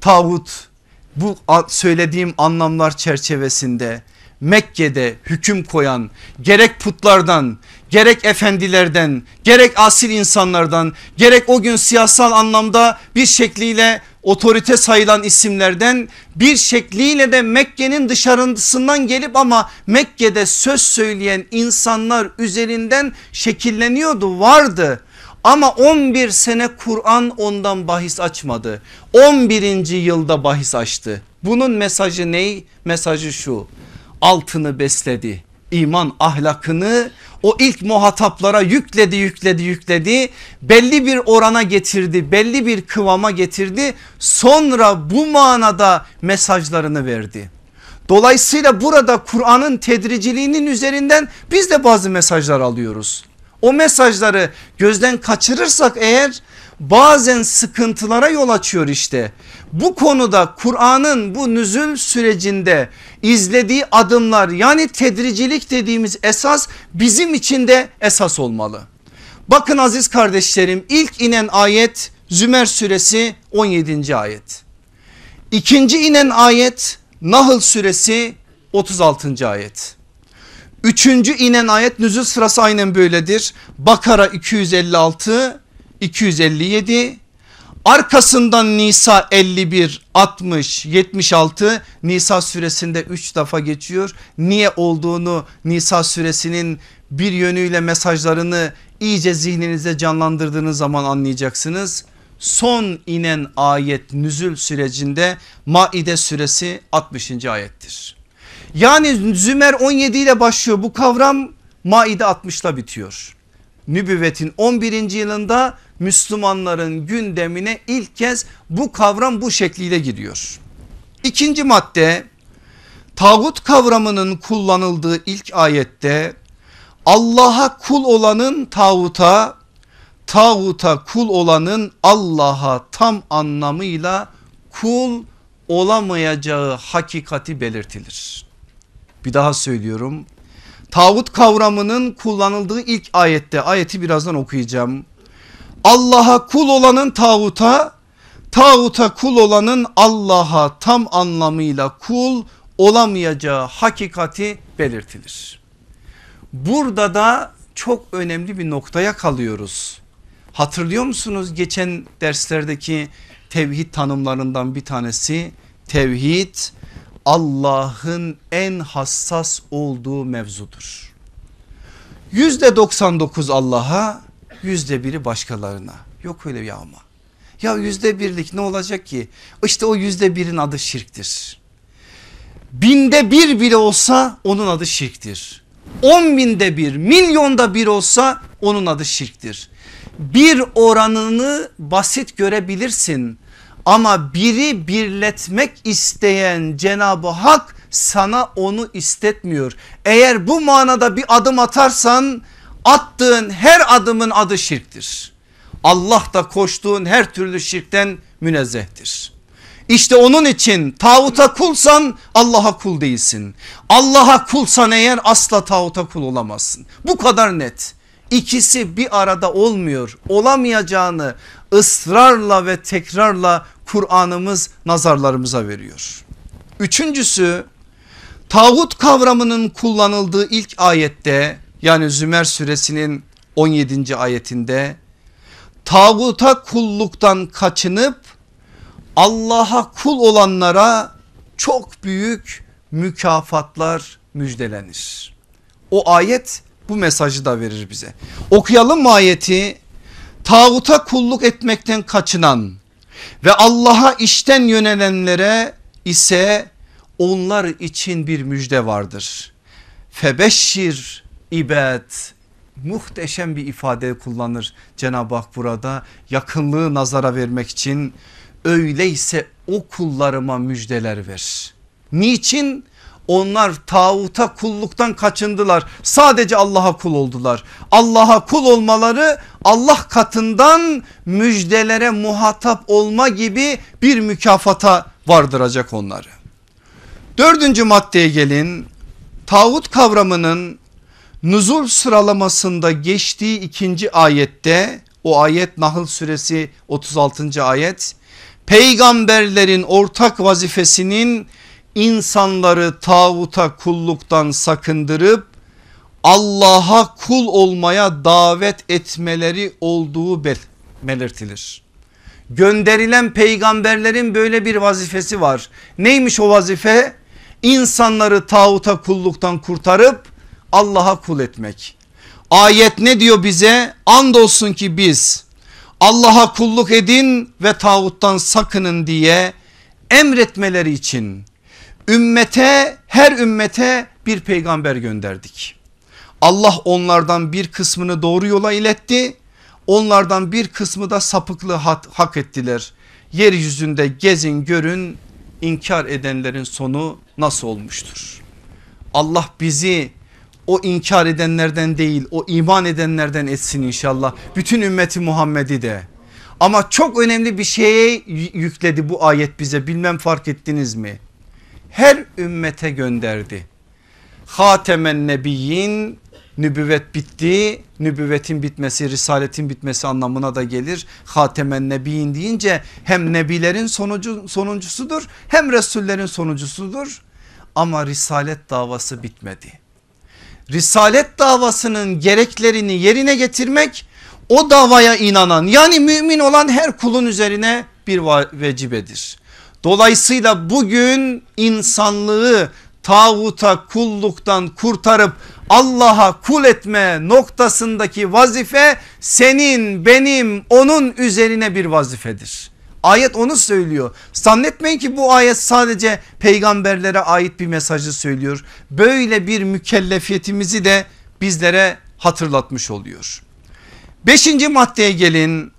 Tağut bu söylediğim anlamlar çerçevesinde Mekke'de hüküm koyan, gerek putlardan, gerek efendilerden, gerek asil insanlardan, gerek o gün siyasal anlamda bir şekliyle otorite sayılan isimlerden, bir şekliyle de Mekke'nin dışarısından gelip ama Mekke'de söz söyleyen insanlar üzerinden şekilleniyordu, vardı. Ama 11 sene Kur'an ondan bahis açmadı. 11. yılda bahis açtı. Bunun mesajı ne? Mesajı şu: altını besledi, iman ahlakını o ilk muhataplara yükledi, belli bir orana getirdi, belli bir kıvama getirdi, sonra bu manada mesajlarını verdi. Dolayısıyla burada Kur'an'ın tedriciliğinin üzerinden biz de bazı mesajlar alıyoruz. O mesajları gözden kaçırırsak eğer bazen sıkıntılara yol açıyor işte. Bu konuda Kur'an'ın bu nüzül sürecinde izlediği adımlar, yani tedricilik dediğimiz esas bizim için de esas olmalı. Bakın aziz kardeşlerim, ilk inen ayet Zümer suresi 17. ayet. İkinci inen ayet Nahl suresi 36. ayet. Üçüncü inen ayet, nüzül sırası aynen böyledir: Bakara 256, 257, arkasından Nisa 51, 60, 76. Nisa suresinde 3 defa geçiyor. Niye olduğunu, Nisa suresinin bir yönüyle mesajlarını iyice zihninizde canlandırdığınız zaman anlayacaksınız. Son inen ayet nüzül sürecinde Maide suresi 60. ayettir. Yani Zümer 17 ile başlıyor bu kavram, Maide 60 ile bitiyor. Nübüvvetin 11. yılında Müslümanların gündemine ilk kez bu kavram bu şekliyle giriyor. İkinci madde, tağut kavramının kullanıldığı ilk ayette Allah'a kul olanın tağuta, tağuta kul olanın Allah'a tam anlamıyla kul olamayacağı hakikati belirtilir. Bir daha söylüyorum. Tağut kavramının kullanıldığı ilk ayette, ayeti birazdan okuyacağım. Allah'a kul olanın tağuta, tağuta kul olanın Allah'a tam anlamıyla kul olamayacağı hakikati belirtilir. Burada da çok önemli bir noktaya kalıyoruz. Hatırlıyor musunuz geçen derslerdeki tevhid tanımlarından bir tanesi? Tevhid Allah'ın en hassas olduğu mevzudur. %99 Allah'a, %1'i başkalarına. Yok öyle bir ama. Ya %1'lik ne olacak ki? İşte o %1'in adı şirktir. 1000'de 1 bile olsa onun adı şirktir. 10.000'de 1, milyonda 1 olsa onun adı şirktir. Bir oranını basit görebilirsin ama biri birletmek isteyen Cenab-ı Hak sana onu istetmiyor. Eğer bu manada bir adım atarsan attığın her adımın adı şirktir. Allah da koştuğun her türlü şirkten münezzehtir. İşte onun için tağuta kulsan Allah'a kul değilsin. Allah'a kulsan eğer asla tağuta kul olamazsın. Bu kadar net. İkisi bir arada olmuyor. Olamayacağını ısrarla ve tekrarla Kur'an'ımız nazarlarımıza veriyor. Üçüncüsü, tağut kavramının kullanıldığı ilk ayette, yani Zümer suresinin 17. ayetinde tağuta kulluktan kaçınıp Allah'a kul olanlara çok büyük mükafatlar müjdelenir. O ayet bu mesajı da verir bize. Okuyalım mı ayeti? Tağuta kulluk etmekten kaçınan ve Allah'a işten yönelenlere ise onlar için bir müjde vardır. Febeşşir ibad. Muhteşem bir ifade kullanır Cenab-ı Hak burada, yakınlığı nazara vermek için. Öyleyse o kullarıma müjdeler ver. Niçin? Onlar tağuta kulluktan kaçındılar. Sadece Allah'a kul oldular. Allah'a kul olmaları Allah katından müjdelere muhatap olma gibi bir mükafata vardıracak onları. Dördüncü maddeye gelin. Tağut kavramının nüzul sıralamasında geçtiği ikinci ayette, o ayet Nahl suresi 36. ayet, peygamberlerin ortak vazifesinin insanları tağuta kulluktan sakındırıp Allah'a kul olmaya davet etmeleri olduğu belirtilir. Gönderilen peygamberlerin böyle bir vazifesi var. Neymiş o vazife? İnsanları tağuta kulluktan kurtarıp Allah'a kul etmek. Ayet ne diyor bize? Andolsun ki biz Allah'a kulluk edin ve tağuttan sakının diye emretmeleri için ümmete, her ümmete bir peygamber gönderdik. Allah onlardan bir kısmını doğru yola iletti. Onlardan bir kısmı da sapıklığı hak ettiler. Yeryüzünde gezin görün, inkar edenlerin sonu nasıl olmuştur? Allah bizi o inkar edenlerden değil, o iman edenlerden etsin inşallah. Bütün ümmeti Muhammed'i de. Ama çok önemli bir şeye yükledi bu ayet bize. Bilmem fark ettiniz mi? Her ümmete gönderdi. Hatemen nebiyyin, nübüvvet bitti. Nübüvvetin bitmesi, risaletin bitmesi anlamına da gelir. Hatemen nebiyyin deyince hem nebilerin sonuncusudur hem resullerin sonuncusudur. Ama risalet davası bitmedi. Risalet davasının gereklerini yerine getirmek o davaya inanan, yani mümin olan her kulun üzerine bir vecibedir. Dolayısıyla bugün insanlığı tağuta kulluktan kurtarıp Allah'a kul etme noktasındaki vazife senin, benim, onun üzerine bir vazifedir. Ayet onu söylüyor. Zannetmeyin ki bu ayet sadece peygamberlere ait bir mesajı söylüyor. Böyle bir mükellefiyetimizi de bizlere hatırlatmış oluyor. Beşinci maddeye gelin.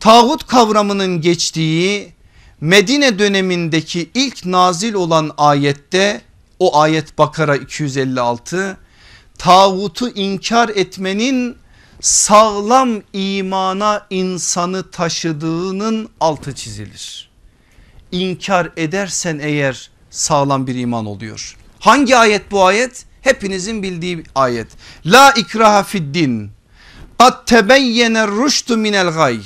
Tağut kavramının geçtiği Medine dönemindeki ilk nazil olan ayette, o ayet Bakara 256, tağutu inkar etmenin sağlam imana insanı taşıdığının altı çizilir. İnkar edersen eğer sağlam bir iman oluyor. Hangi ayet bu ayet? hepinizin bildiği ayet. La ikraha fiddin. Kad tebeyyene rüştü minel gay.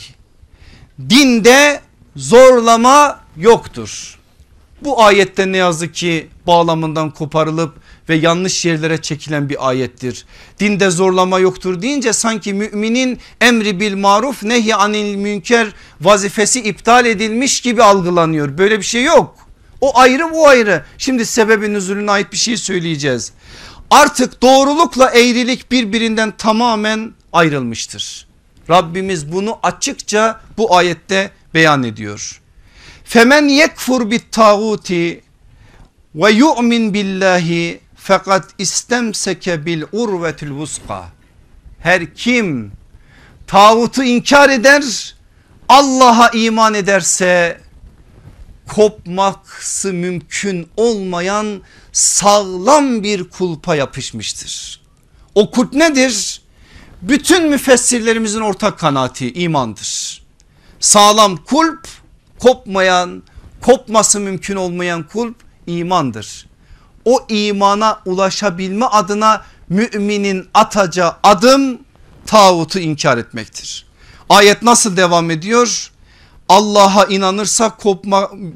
Dinde zorlama yoktur. Bu ayette ne yazık ki bağlamından koparılıp ve yanlış yerlere çekilen bir ayettir. Dinde zorlama yoktur deyince sanki müminin emri bil maruf nehy anil münker vazifesi iptal edilmiş gibi algılanıyor. Böyle bir şey yok. O ayrı, bu ayrı. Şimdi sebebi nüzulüne ait bir şey söyleyeceğiz. Artık doğrulukla eğrilik birbirinden tamamen ayrılmıştır. Rabbimiz bunu açıkça bu ayette beyan ediyor. Femen yekfur bit tağuti ve yu'min billahi fakat istemseke bil urvetil vuska. Her kim tağutu inkar eder, Allah'a iman ederse kopması mümkün olmayan sağlam bir kulpa yapışmıştır. O kulp nedir? Bütün müfessirlerimizin ortak kanaati imandır. Sağlam kulp, kopmayan, kopması mümkün olmayan kulp imandır. O imana ulaşabilme adına müminin atacağı adım tağutu inkar etmektir. Ayet nasıl devam ediyor? Allah'a inanırsa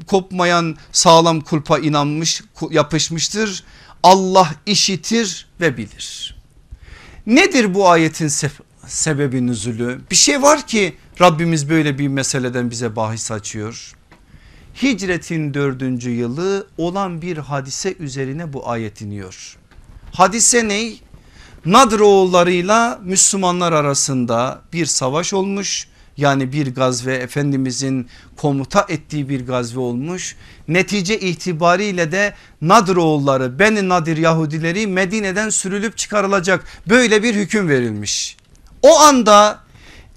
kopmayan sağlam kulpa inanmış, yapışmıştır. Allah işitir ve bilir. Nedir bu ayetin sebebi nüzulü? Bir şey var ki Rabbimiz böyle bir meseleden bize bahis açıyor. Hicretin 4. yılı olan bir hadise üzerine bu ayet iniyor. Hadise ne? Nadir oğullarıyla Müslümanlar arasında bir savaş olmuş. Yani bir gazve, Efendimizin komuta ettiği bir gazve olmuş. Netice itibariyle de Nadir oğulları, Beni Nadir Yahudileri Medine'den sürülüp çıkarılacak, böyle bir hüküm verilmiş. O anda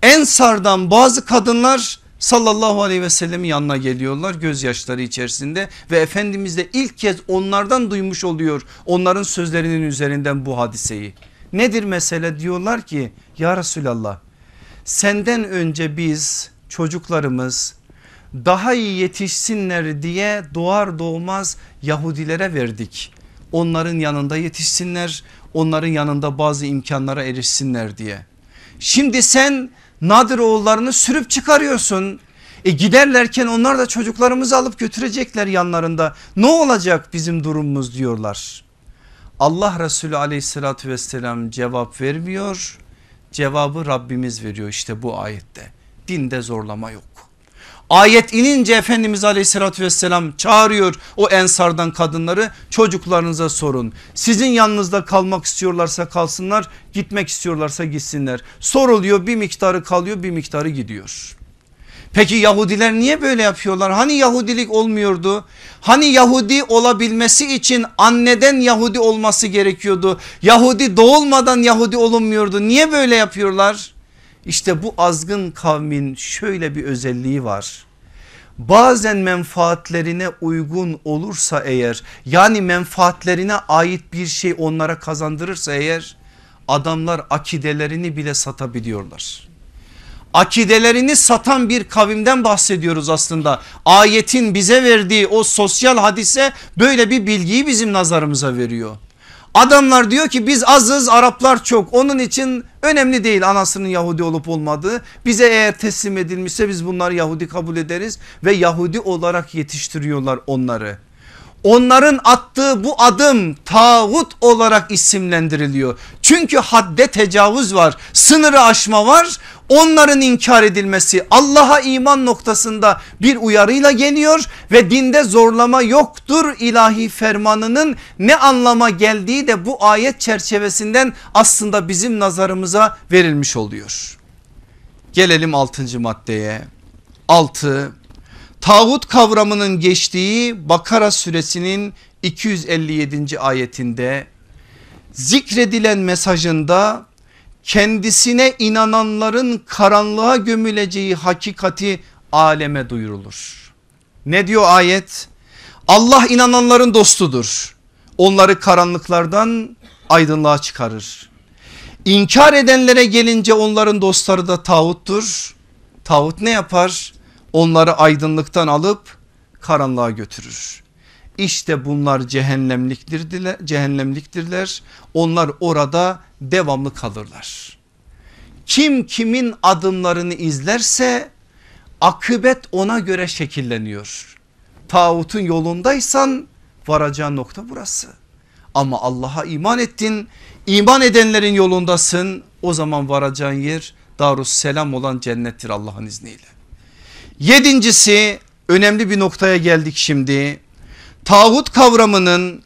Ensar'dan bazı kadınlar sallallahu aleyhi ve sellemin yanına geliyorlar gözyaşları içerisinde ve Efendimiz de ilk kez onlardan duymuş oluyor, onların sözlerinin üzerinden bu hadiseyi. Nedir mesele? Diyorlar ki ya Resulallah, senden önce biz çocuklarımız daha iyi yetişsinler diye doğar doğmaz Yahudilere verdik. Onların yanında yetişsinler, onların yanında bazı imkanlara erişsinler diye. Şimdi sen Nadir oğullarını sürüp çıkarıyorsun. Giderlerken onlar da çocuklarımızı alıp götürecekler yanlarında. Ne olacak bizim durumumuz diyorlar. Allah Resulü aleyhissalatü vesselam cevap vermiyor. Cevabı Rabbimiz veriyor işte bu ayette. Dinde zorlama yok. Ayet inince Efendimiz aleyhissalatü vesselam çağırıyor o Ensardan kadınları, çocuklarınıza sorun. Sizin yanınızda kalmak istiyorlarsa kalsınlar, gitmek istiyorlarsa gitsinler. Soruluyor, bir miktarı kalıyor, bir miktarı gidiyor. Peki Yahudiler niye böyle yapıyorlar? Hani Yahudilik olmuyordu? Hani Yahudi olabilmesi için anneden Yahudi olması gerekiyordu? Yahudi doğulmadan Yahudi olunmuyordu. Niye böyle yapıyorlar? İşte bu azgın kavmin şöyle bir özelliği var. Bazen menfaatlerine uygun olursa eğer, yani menfaatlerine ait bir şey onlara kazandırırsa eğer, adamlar akidelerini bile satabiliyorlar. Akidelerini satan bir kavimden bahsediyoruz aslında. Ayetin bize verdiği o sosyal hadise böyle bir bilgiyi bizim nazarımıza veriyor. Adamlar diyor ki biz azız, Araplar çok, onun için önemli değil anasının Yahudi olup olmadığı, bize eğer teslim edilmişse biz bunları Yahudi kabul ederiz ve Yahudi olarak yetiştiriyorlar onları. Onların attığı bu adım tağut olarak isimlendiriliyor. Çünkü hadde tecavüz var, sınırı aşma var. Onların inkar edilmesi Allah'a iman noktasında bir uyarıyla geliyor ve dinde zorlama yoktur ilahi fermanının ne anlama geldiği de bu ayet çerçevesinden aslında bizim nazarımıza verilmiş oluyor. Gelelim 6. maddeye. 6. Tağut kavramının geçtiği Bakara suresinin 257. ayetinde zikredilen mesajında kendisine inananların karanlığa gömüleceği hakikati aleme duyurulur. Ne diyor ayet? Allah inananların dostudur. Onları karanlıklardan aydınlığa çıkarır. İnkar edenlere gelince onların dostları da tağuttur. Tağut ne yapar? Onları aydınlıktan alıp karanlığa götürür. İşte bunlar cehennemliktirler. Onlar orada devamlı kalırlar. Kim kimin adımlarını izlerse akıbet ona göre şekilleniyor. Tağut'un yolundaysan varacağın nokta burası. Ama Allah'a iman ettin, iman edenlerin yolundasın, o zaman varacağın yer Darüsselam olan cennettir Allah'ın izniyle. Yedincisi, önemli bir noktaya geldik şimdi. Tağut kavramının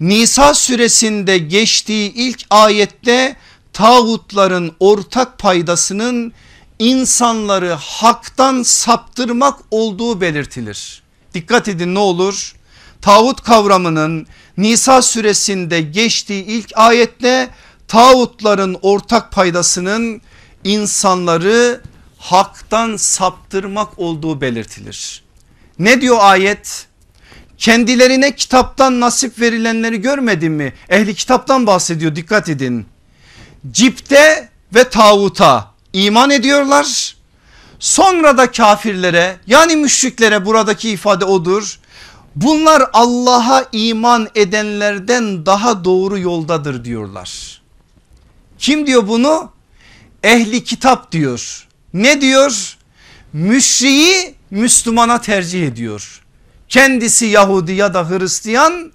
Nisa suresinde geçtiği ilk ayette tağutların ortak paydasının insanları haktan saptırmak olduğu belirtilir. Dikkat edin ne olur, tağut kavramının Nisa suresinde geçtiği ilk ayette tağutların ortak paydasının insanları haktan saptırmak olduğu belirtilir. Ne diyor ayet? Kendilerine kitaptan nasip verilenleri görmedin mi? Ehli kitaptan bahsediyor, dikkat edin. Cipte ve tağuta iman ediyorlar. Sonra da kafirlere, yani müşriklere, buradaki ifade odur. Bunlar Allah'a iman edenlerden daha doğru yoldadır diyorlar. Kim diyor bunu? Ehli kitap diyor. Ne diyor? Müşriği Müslümana tercih ediyor. Kendisi Yahudi ya da Hristiyan,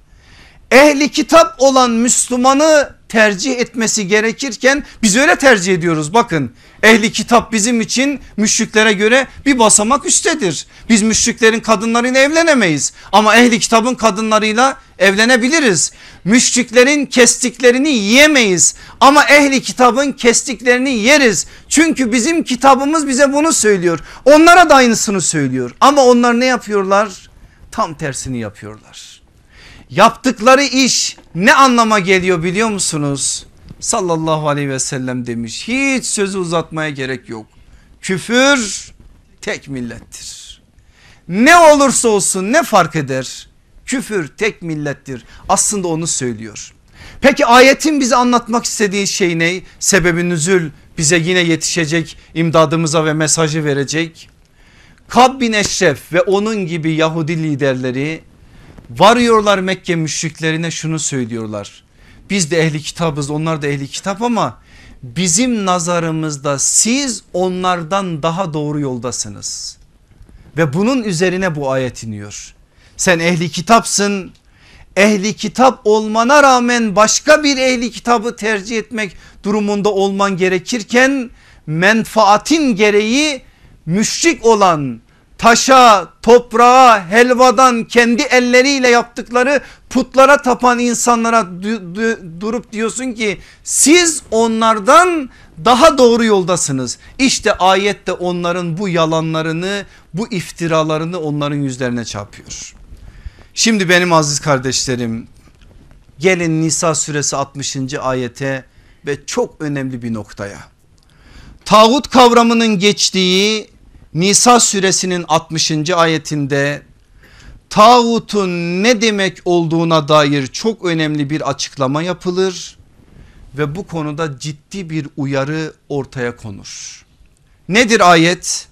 ehli kitap olan Müslümanı tercih etmesi gerekirken biz öyle tercih ediyoruz. Bakın, ehli kitap bizim için müşriklere göre bir basamak üsttedir. Biz müşriklerin kadınlarıyla evlenemeyiz ama ehli kitabın kadınlarıyla evlenebiliriz. Müşriklerin kestiklerini yiyemeyiz ama ehli kitabın kestiklerini yeriz. Çünkü bizim kitabımız bize bunu söylüyor. Onlara da aynısını söylüyor ama onlar ne yapıyorlar? Tam tersini yapıyorlar. Yaptıkları iş ne anlama geliyor biliyor musunuz? Sallallahu aleyhi ve sellem demiş, hiç sözü uzatmaya gerek yok. Küfür tek millettir. Ne olursa olsun ne fark eder? Küfür tek millettir. Aslında onu söylüyor. Peki ayetin bize anlatmak istediği şey ne? Sebebi nüzül bize yine yetişecek, imdadımıza ve mesajı verecek. Kab bin Eşref ve onun gibi Yahudi liderleri varıyorlar Mekke müşriklerine, şunu söylüyorlar. Biz de ehli kitabız, onlar da ehli kitap ama bizim nazarımızda siz onlardan daha doğru yoldasınız. Ve bunun üzerine bu ayet iniyor. Sen ehli kitapsın, ehli kitap olmana rağmen başka bir ehli kitabı tercih etmek durumunda olman gerekirken menfaatin gereği müşrik olan, taşa, toprağa, helvadan, kendi elleriyle yaptıkları putlara tapan insanlara durup diyorsun ki siz onlardan daha doğru yoldasınız. İşte ayet de onların bu yalanlarını, bu iftiralarını onların yüzlerine çarpıyor. Şimdi benim aziz kardeşlerim, gelin Nisa suresi 60. ayete ve çok önemli bir noktaya. Tağut kavramının geçtiği Nisa suresinin 60. ayetinde tağutun ne demek olduğuna dair çok önemli bir açıklama yapılır ve bu konuda ciddi bir uyarı ortaya konur. Nedir ayet?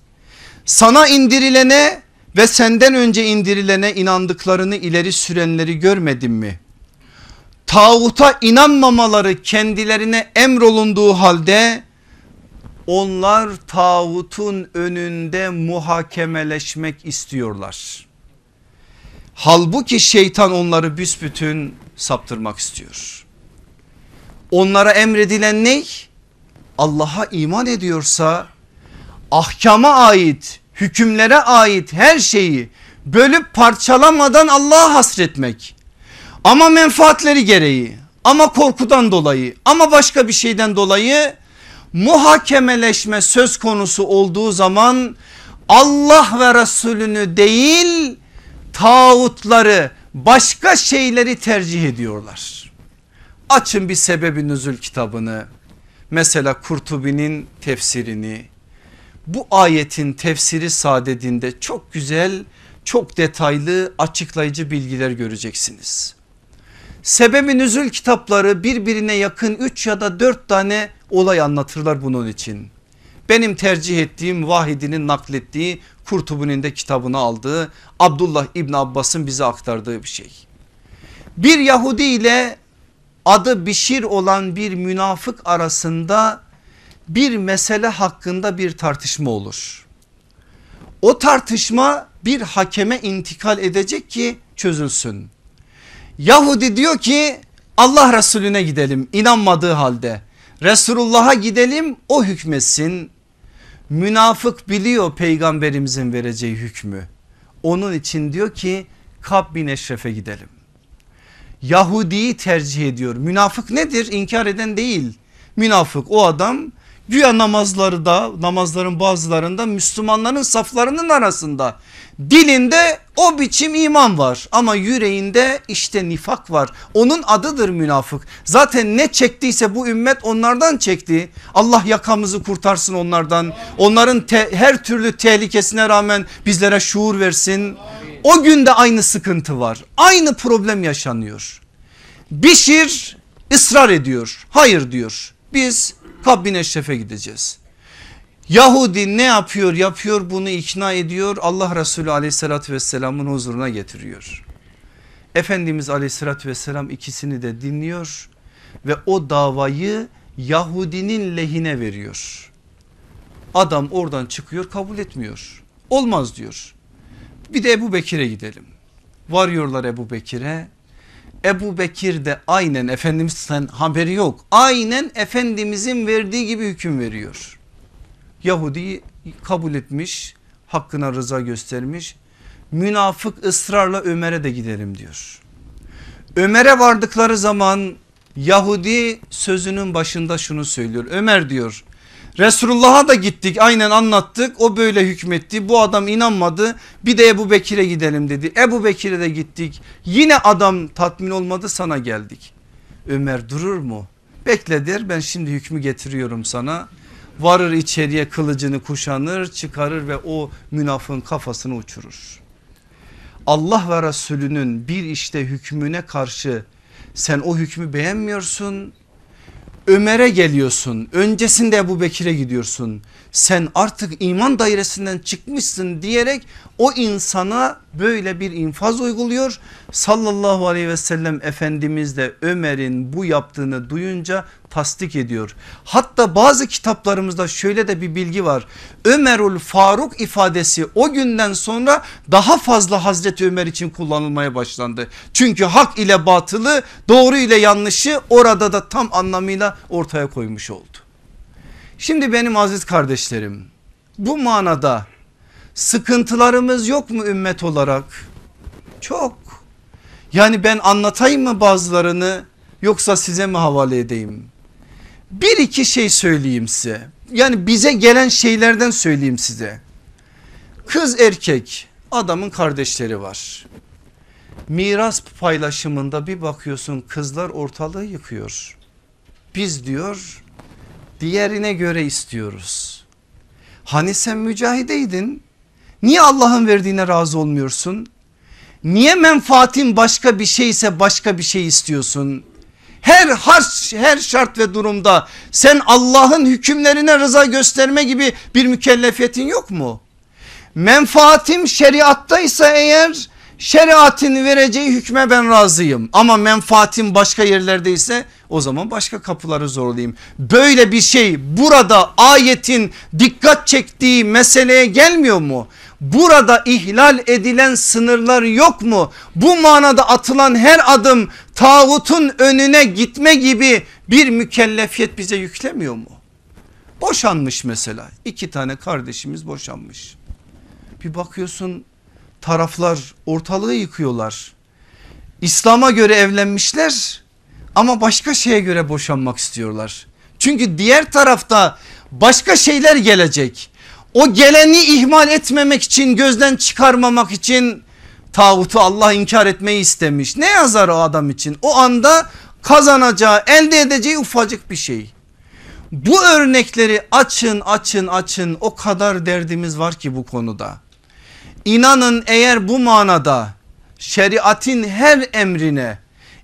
Sana indirilene ve senden önce indirilene inandıklarını ileri sürenleri görmedin mi? Tağuta inanmamaları kendilerine emrolunduğu halde onlar tağutun önünde muhakemeleşmek istiyorlar. Halbuki şeytan onları büsbütün saptırmak istiyor. Onlara emredilen ne? Allah'a iman ediyorsa ahkama ait, hükümlere ait her şeyi bölüp parçalamadan Allah'a hasretmek. Ama menfaatleri gereği, ama korkudan dolayı, ama başka bir şeyden dolayı muhakemeleşme söz konusu olduğu zaman Allah ve Resulünü değil tağutları, başka şeyleri tercih ediyorlar. Açın bir sebebi nüzül kitabını, mesela Kurtubi'nin tefsirini, bu ayetin tefsiri sadedinde çok güzel, çok detaylı, açıklayıcı bilgiler göreceksiniz. Sebebi nüzül kitapları birbirine yakın 3 ya da 4 tane olay anlatırlar bunun için. Benim tercih ettiğim Vahidi'nin naklettiği, Kurtubi'nin de kitabına aldığı, Abdullah İbni Abbas'ın bize aktardığı bir şey. Bir Yahudi ile adı Bişir olan bir münafık arasında bir mesele hakkında bir tartışma olur. O tartışma bir hakeme intikal edecek ki çözülsün. Yahudi diyor ki Allah Resulüne gidelim, inanmadığı halde Resulullah'a gidelim, o hükmetsin. Münafık biliyor peygamberimizin vereceği hükmü, onun için diyor ki Kab bin Eşref'e gidelim. Yahudi'yi tercih ediyor. Münafık nedir? İnkar eden değil. Münafık o adam güya namazların bazılarında Müslümanların saflarının arasında, dilinde o biçim iman var ama yüreğinde işte nifak var. Onun adıdır münafık. Zaten ne çektiyse bu ümmet onlardan çekti. Allah yakamızı kurtarsın onlardan. Onların her türlü tehlikesine rağmen bizlere şuur versin. O günde aynı sıkıntı var. Aynı problem yaşanıyor. Bişir ısrar ediyor. Hayır diyor. Biz Kab bin Eşref'e gideceğiz. Yahudi ne yapıyor? Yapıyor, bunu ikna ediyor. Allah Resulü aleyhissalatü vesselamın huzuruna getiriyor. Efendimiz aleyhissalatü vesselam ikisini de dinliyor ve o davayı Yahudinin lehine veriyor. Adam oradan çıkıyor, kabul etmiyor. Olmaz diyor. Bir de Ebu Bekir'e gidelim. Varıyorlar Ebu Bekir'e. Ebu Bekir de aynen Efendimiz'den haberi yok, aynen Efendimiz'in verdiği gibi hüküm veriyor. Yahudi'yi kabul etmiş, hakkına rıza göstermiş. Münafık ısrarla Ömer'e de gidelim diyor. Ömer'e vardıkları zaman Yahudi sözünün başında şunu söylüyor. Ömer diyor, Resulullah'a da gittik, aynen anlattık, o böyle hükmetti, bu adam inanmadı, bir de Ebu Bekir'e gidelim dedi. Ebu Bekir'e de gittik, yine adam tatmin olmadı, sana geldik. Ömer durur mu? Bekle der, ben şimdi hükmü getiriyorum sana. Varır içeriye, kılıcını kuşanır, çıkarır ve o münafığın kafasını uçurur. Allah ve Resulünün bir işte hükmüne karşı sen o hükmü beğenmiyorsun, Ömer'e geliyorsun, öncesinde Ebu Bekir'e gidiyorsun, sen artık iman dairesinden çıkmışsın diyerek o insana böyle bir infaz uyguluyor. Sallallahu aleyhi ve sellem Efendimiz de Ömer'in bu yaptığını duyunca tasdik ediyor. Hatta bazı kitaplarımızda şöyle de bir bilgi var. Ömerül Faruk ifadesi o günden sonra daha fazla Hazreti Ömer için kullanılmaya başlandı. Çünkü hak ile batılı, doğru ile yanlışı orada da tam anlamıyla ortaya koymuş oldu. Şimdi benim aziz kardeşlerim, bu manada sıkıntılarımız yok mu ümmet olarak? Çok. Yani ben anlatayım mı bazılarını, yoksa size mi havale edeyim? Bir iki şey söyleyeyim size. Yani bize gelen şeylerden söyleyeyim size. Kız erkek adamın kardeşleri var. Miras paylaşımında bir bakıyorsun kızlar ortalığı yıkıyor. Biz diyor diğerine göre istiyoruz. Hani sen mücahideydin? Niye Allah'ın verdiğine razı olmuyorsun? Niye menfaatin başka bir şeyse başka bir şey istiyorsun? Her şart ve durumda sen Allah'ın hükümlerine rıza gösterme gibi bir mükellefiyetin yok mu? Menfaatim şeriattaysa eğer, şeriatin vereceği hükme ben razıyım. Ama menfaatim başka yerlerdeyse o zaman başka kapıları zorlayayım. Böyle bir şey burada ayetin dikkat çektiği meseleye gelmiyor mu? Burada ihlal edilen sınırlar yok mu? Bu manada atılan her adım tağutun önüne gitme gibi bir mükellefiyet bize yüklemiyor mu? Boşanmış mesela, iki tane kardeşimiz boşanmış. Bir bakıyorsun taraflar ortalığı yıkıyorlar. İslam'a göre evlenmişler ama başka şeye göre boşanmak istiyorlar. Çünkü diğer tarafta başka şeyler gelecek. O geleni ihmal etmemek için, gözden çıkarmamak için tağutu Allah inkar etmeyi istemiş. Ne yazar o adam için? O anda kazanacağı, elde edeceği ufacık bir şey. Bu örnekleri açın, o kadar derdimiz var ki bu konuda. İnanın eğer bu manada şeriatin her emrine,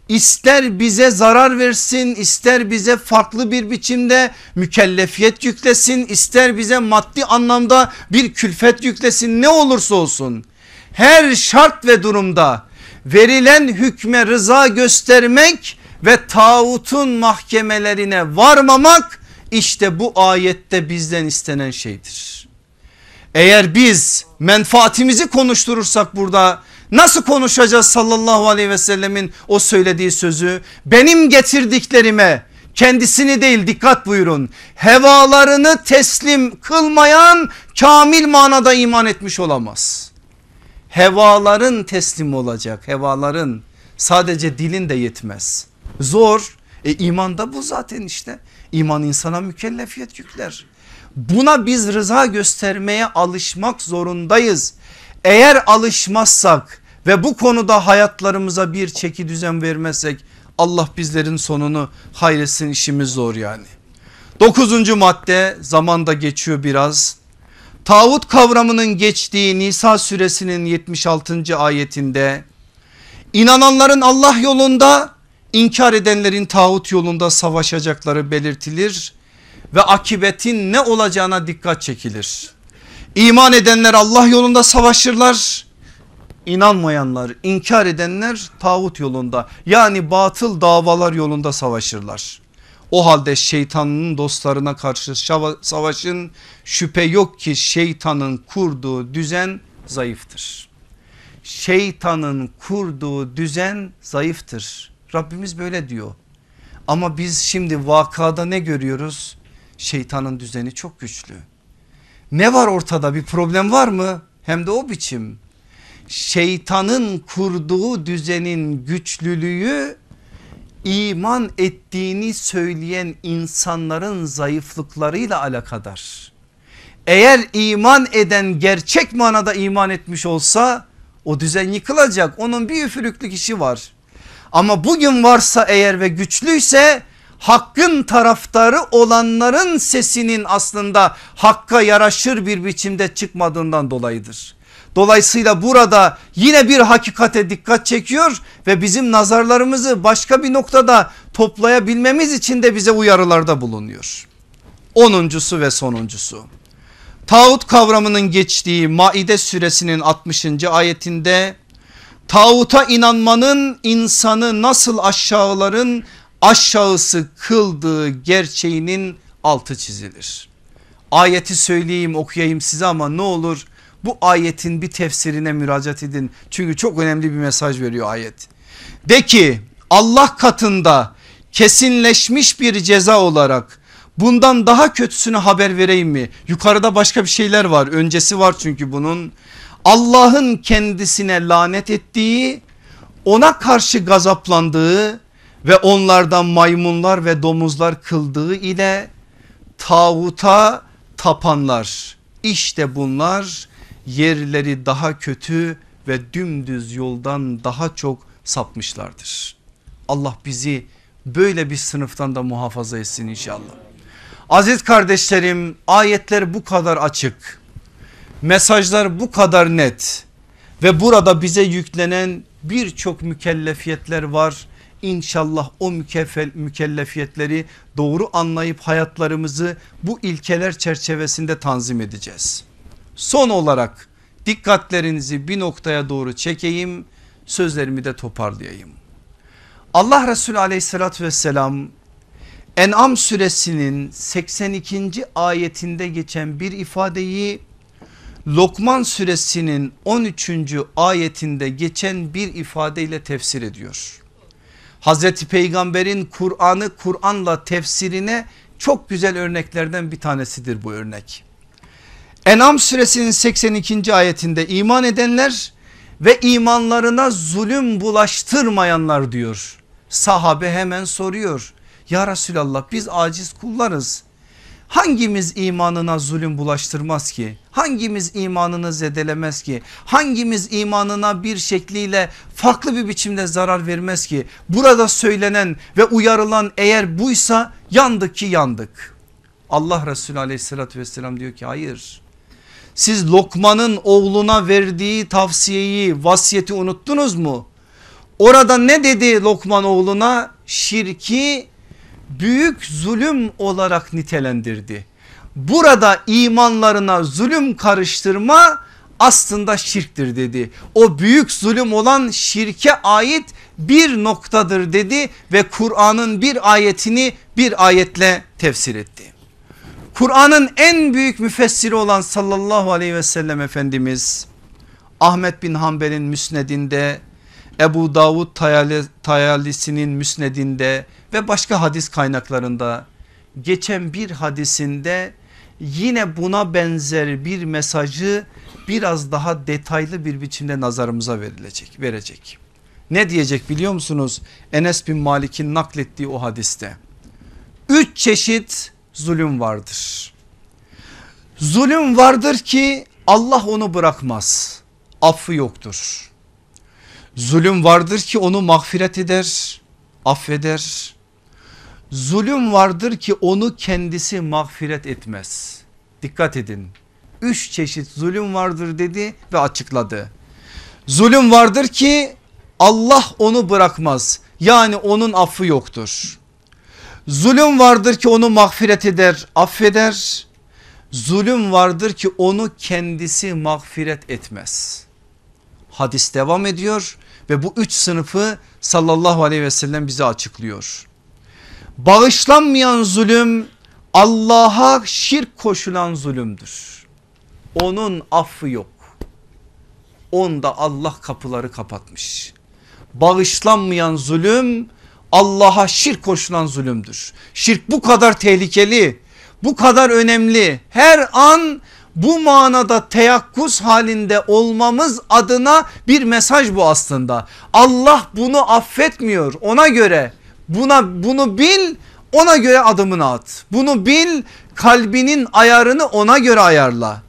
İster bize zarar versin, ister bize farklı bir biçimde mükellefiyet yüklesin, ister bize maddi anlamda bir külfet yüklesin, ne olursa olsun her şart ve durumda verilen hükme rıza göstermek ve tağutun mahkemelerine varmamak işte bu ayette bizden istenen şeydir. Eğer biz menfaatimizi konuşturursak burada nasıl konuşacağız sallallahu aleyhi ve sellemin o söylediği sözü? Benim getirdiklerime, kendisini değil dikkat buyurun, hevalarını teslim kılmayan kamil manada iman etmiş olamaz. Hevaların teslim olacak, hevaların, sadece dilin de yetmez. Zor. İman da bu zaten işte. İman insana mükellefiyet yükler. Buna biz rıza göstermeye alışmak zorundayız. Eğer alışmazsak ve bu konuda hayatlarımıza bir çeki düzen vermezsek Allah bizlerin sonunu hayretsin, işimiz zor yani. 9. madde, zaman da geçiyor biraz. Tağut kavramının geçtiği Nisa suresinin 76. ayetinde inananların Allah yolunda, İnkar edenlerin tağut yolunda savaşacakları belirtilir ve akibetin ne olacağına dikkat çekilir. İman edenler Allah yolunda savaşırlar. İnanmayanlar, inkar edenler tağut yolunda, yani batıl davalar yolunda savaşırlar. O halde şeytanın dostlarına karşı savaşın, şüphe yok ki şeytanın kurduğu düzen zayıftır. Şeytanın kurduğu düzen zayıftır. Rabbimiz böyle diyor ama biz şimdi vakada ne görüyoruz? Şeytanın düzeni çok güçlü. Ne var ortada, bir problem var mı? Hem de o biçim. Şeytanın kurduğu düzenin güçlülüğü iman ettiğini söyleyen insanların zayıflıklarıyla alakadar. Eğer iman eden gerçek manada iman etmiş olsa o düzen yıkılacak, onun bir üfürüklük işi var. Ama bugün varsa eğer ve güçlüyse hakkın taraftarı olanların sesinin aslında hakka yaraşır bir biçimde çıkmadığından dolayıdır. Dolayısıyla burada yine bir hakikate dikkat çekiyor ve bizim nazarlarımızı başka bir noktada toplayabilmemiz için de bize uyarılarda bulunuyor. 10.'sü ve sonuncusu. Tağut kavramının geçtiği Maide suresinin 60. ayetinde tağuta inanmanın insanı nasıl aşağıların aşağısı kıldığı gerçeğinin altı çizilir. Ayeti söyleyeyim, okuyayım size ama ne olur bu ayetin bir tefsirine müracaat edin. Çünkü çok önemli bir mesaj veriyor ayet. De ki Allah katında kesinleşmiş bir ceza olarak bundan daha kötüsünü haber vereyim mi? Yukarıda başka bir şeyler var. Öncesi var çünkü bunun. Allah'ın kendisine lanet ettiği, ona karşı gazaplandığı ve onlardan maymunlar ve domuzlar kıldığı ile tağuta tapanlar, işte bunlar yerleri daha kötü ve dümdüz yoldan daha çok sapmışlardır. Allah bizi böyle bir sınıftan da muhafaza etsin inşallah. Aziz kardeşlerim, ayetler bu kadar açık, mesajlar bu kadar net ve burada bize yüklenen birçok mükellefiyetler var. İnşallah o mükellefiyetleri doğru anlayıp hayatlarımızı bu ilkeler çerçevesinde tanzim edeceğiz. Son olarak dikkatlerinizi bir noktaya doğru çekeyim, sözlerimi de toparlayayım. Allah Resulü aleyhissalatü vesselam En'am suresinin 82. ayetinde geçen bir ifadeyi Lokman suresinin 13. ayetinde geçen bir ifadeyle tefsir ediyor. Hazreti Peygamber'in Kur'an'ı Kur'an'la tefsirine çok güzel örneklerden bir tanesidir bu örnek. En'am suresinin 82. ayetinde iman edenler ve imanlarına zulüm bulaştırmayanlar diyor. Sahabe hemen soruyor. Ya Resulallah, biz aciz kullarız. Hangimiz imanına zulüm bulaştırmaz ki? Hangimiz imanını zedelemez ki? Hangimiz imanına bir şekliyle farklı bir biçimde zarar vermez ki? Burada söylenen ve uyarılan eğer buysa yandık ki yandık. Allah Resulü aleyhissalatü vesselam diyor ki hayır. Siz Lokman'ın oğluna verdiği tavsiyeyi, vasiyeti unuttunuz mu? Orada ne dedi Lokman oğluna? Şirki büyük zulüm olarak nitelendirdi. Burada imanlarına zulüm karıştırma aslında şirktir dedi. O büyük zulüm olan şirke ait bir noktadır dedi ve Kur'an'ın bir ayetini bir ayetle tefsir etti. Kur'an'ın en büyük müfessiri olan sallallahu aleyhi ve sellem Efendimiz Ahmet bin Hanbel'in müsnedinde, Ebu Davud Tayalisi'nin müsnedinde ve başka hadis kaynaklarında geçen bir hadisinde yine buna benzer bir mesajı biraz daha detaylı bir biçimde nazarımıza verecek. Ne diyecek biliyor musunuz? Enes bin Malik'in naklettiği o hadiste 3 çeşit zulüm vardır. Zulüm vardır ki Allah onu bırakmaz, affı yoktur. Zulüm vardır ki onu mağfiret eder, affeder. Zulüm vardır ki onu kendisi mağfiret etmez. Dikkat edin, 3 çeşit zulüm vardır dedi ve açıkladı. Zulüm vardır ki Allah onu bırakmaz, yani onun affı yoktur. Zulüm vardır ki onu mağfiret eder, affeder. Zulüm vardır ki onu kendisi mağfiret etmez. Hadis devam ediyor ve bu 3 sınıfı sallallahu aleyhi ve sellem bize açıklıyor. Bağışlanmayan zulüm Allah'a şirk koşulan zulümdür. Onun affı yok. Onda Allah kapıları kapatmış. Bağışlanmayan zulüm Allah'a şirk koşulan zulümdür. Şirk bu kadar tehlikeli, bu kadar önemli. Her an bu manada teyakkuz halinde olmamız adına bir mesaj bu aslında. Allah bunu affetmiyor, ona göre. Bunu bil, ona göre adımını at. Bunu bil, kalbinin ayarını ona göre ayarla.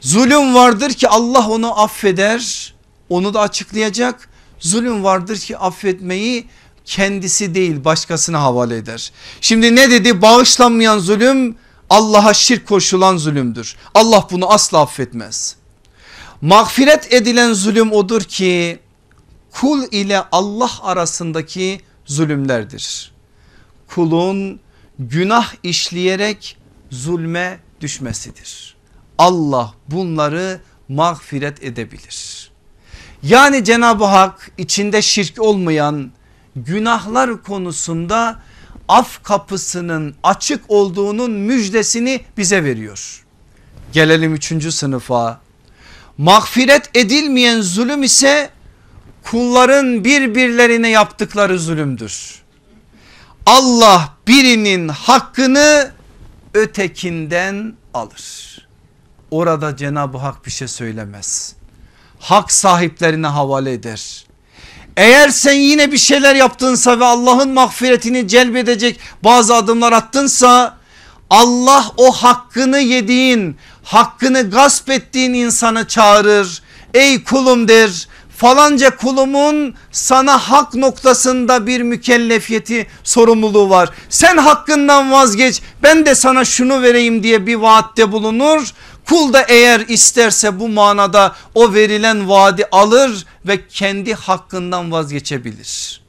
Zulüm vardır ki Allah onu affeder, onu da açıklayacak. Zulüm vardır ki affetmeyi kendisi değil başkasına havale eder. Şimdi ne dedi? Bağışlanmayan zulüm Allah'a şirk koşulan zulümdür. Allah bunu asla affetmez. Mağfiret edilen zulüm odur ki kul ile Allah arasındaki zulümlerdir. Kulun günah işleyerek zulme düşmesidir. Allah bunları mağfiret edebilir. Yani Cenab-ı Hak içinde şirk olmayan günahlar konusunda af kapısının açık olduğunun müjdesini bize veriyor. Gelelim 3. sınıfa. Mağfiret edilmeyen zulüm ise kulların birbirlerine yaptıkları zulümdür. Allah birinin hakkını ötekinden alır. Orada Cenab-ı Hak bir şey söylemez. Hak sahiplerine havale eder. Eğer sen yine bir şeyler yaptınsa ve Allah'ın mağfiretini celbedecek bazı adımlar attınsa, Allah o hakkını yediğin, hakkını gasp ettiğin insanı çağırır. Ey kulum der, falanca kulumun sana hak noktasında bir mükellefiyeti, sorumluluğu var. Sen hakkından vazgeç, ben de sana şunu vereyim diye bir vaatte bulunur. Kul da eğer isterse bu manada o verilen vaadi alır ve kendi hakkından vazgeçebilir.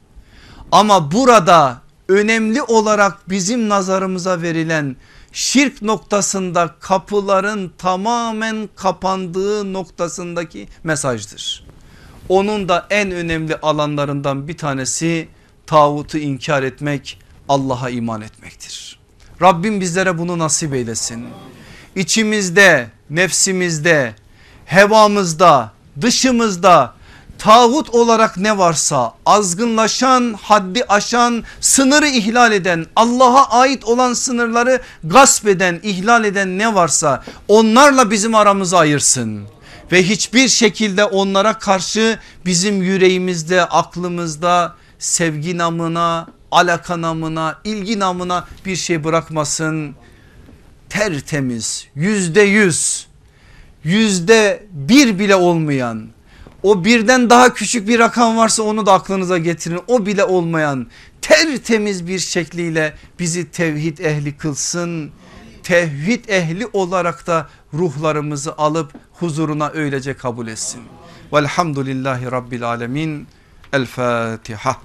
Ama burada önemli olarak bizim nazarımıza verilen şirk noktasında kapıların tamamen kapandığı noktasındaki mesajdır. Onun da en önemli alanlarından bir tanesi tağutu inkar etmek, Allah'a iman etmektir. Rabbim bizlere bunu nasip eylesin. İçimizde, nefsimizde, hevamızda, dışımızda tağut olarak ne varsa, azgınlaşan, haddi aşan, sınırı ihlal eden, Allah'a ait olan sınırları gasp eden, ihlal eden ne varsa onlarla bizim aramızı ayırsın. Ve hiçbir şekilde onlara karşı bizim yüreğimizde, aklımızda sevgi namına, alaka namına, ilgi namına bir şey bırakmasın. Tertemiz, %100, %1 bile olmayan, o birden daha küçük bir rakam varsa onu da aklınıza getirin. O bile olmayan tertemiz bir şekliyle bizi tevhid ehli kılsın. Tevhid ehli olarak da ruhlarımızı alıp huzuruna öylece kabul etsin. Velhamdülillahi Rabbil Alemin. El Fatiha.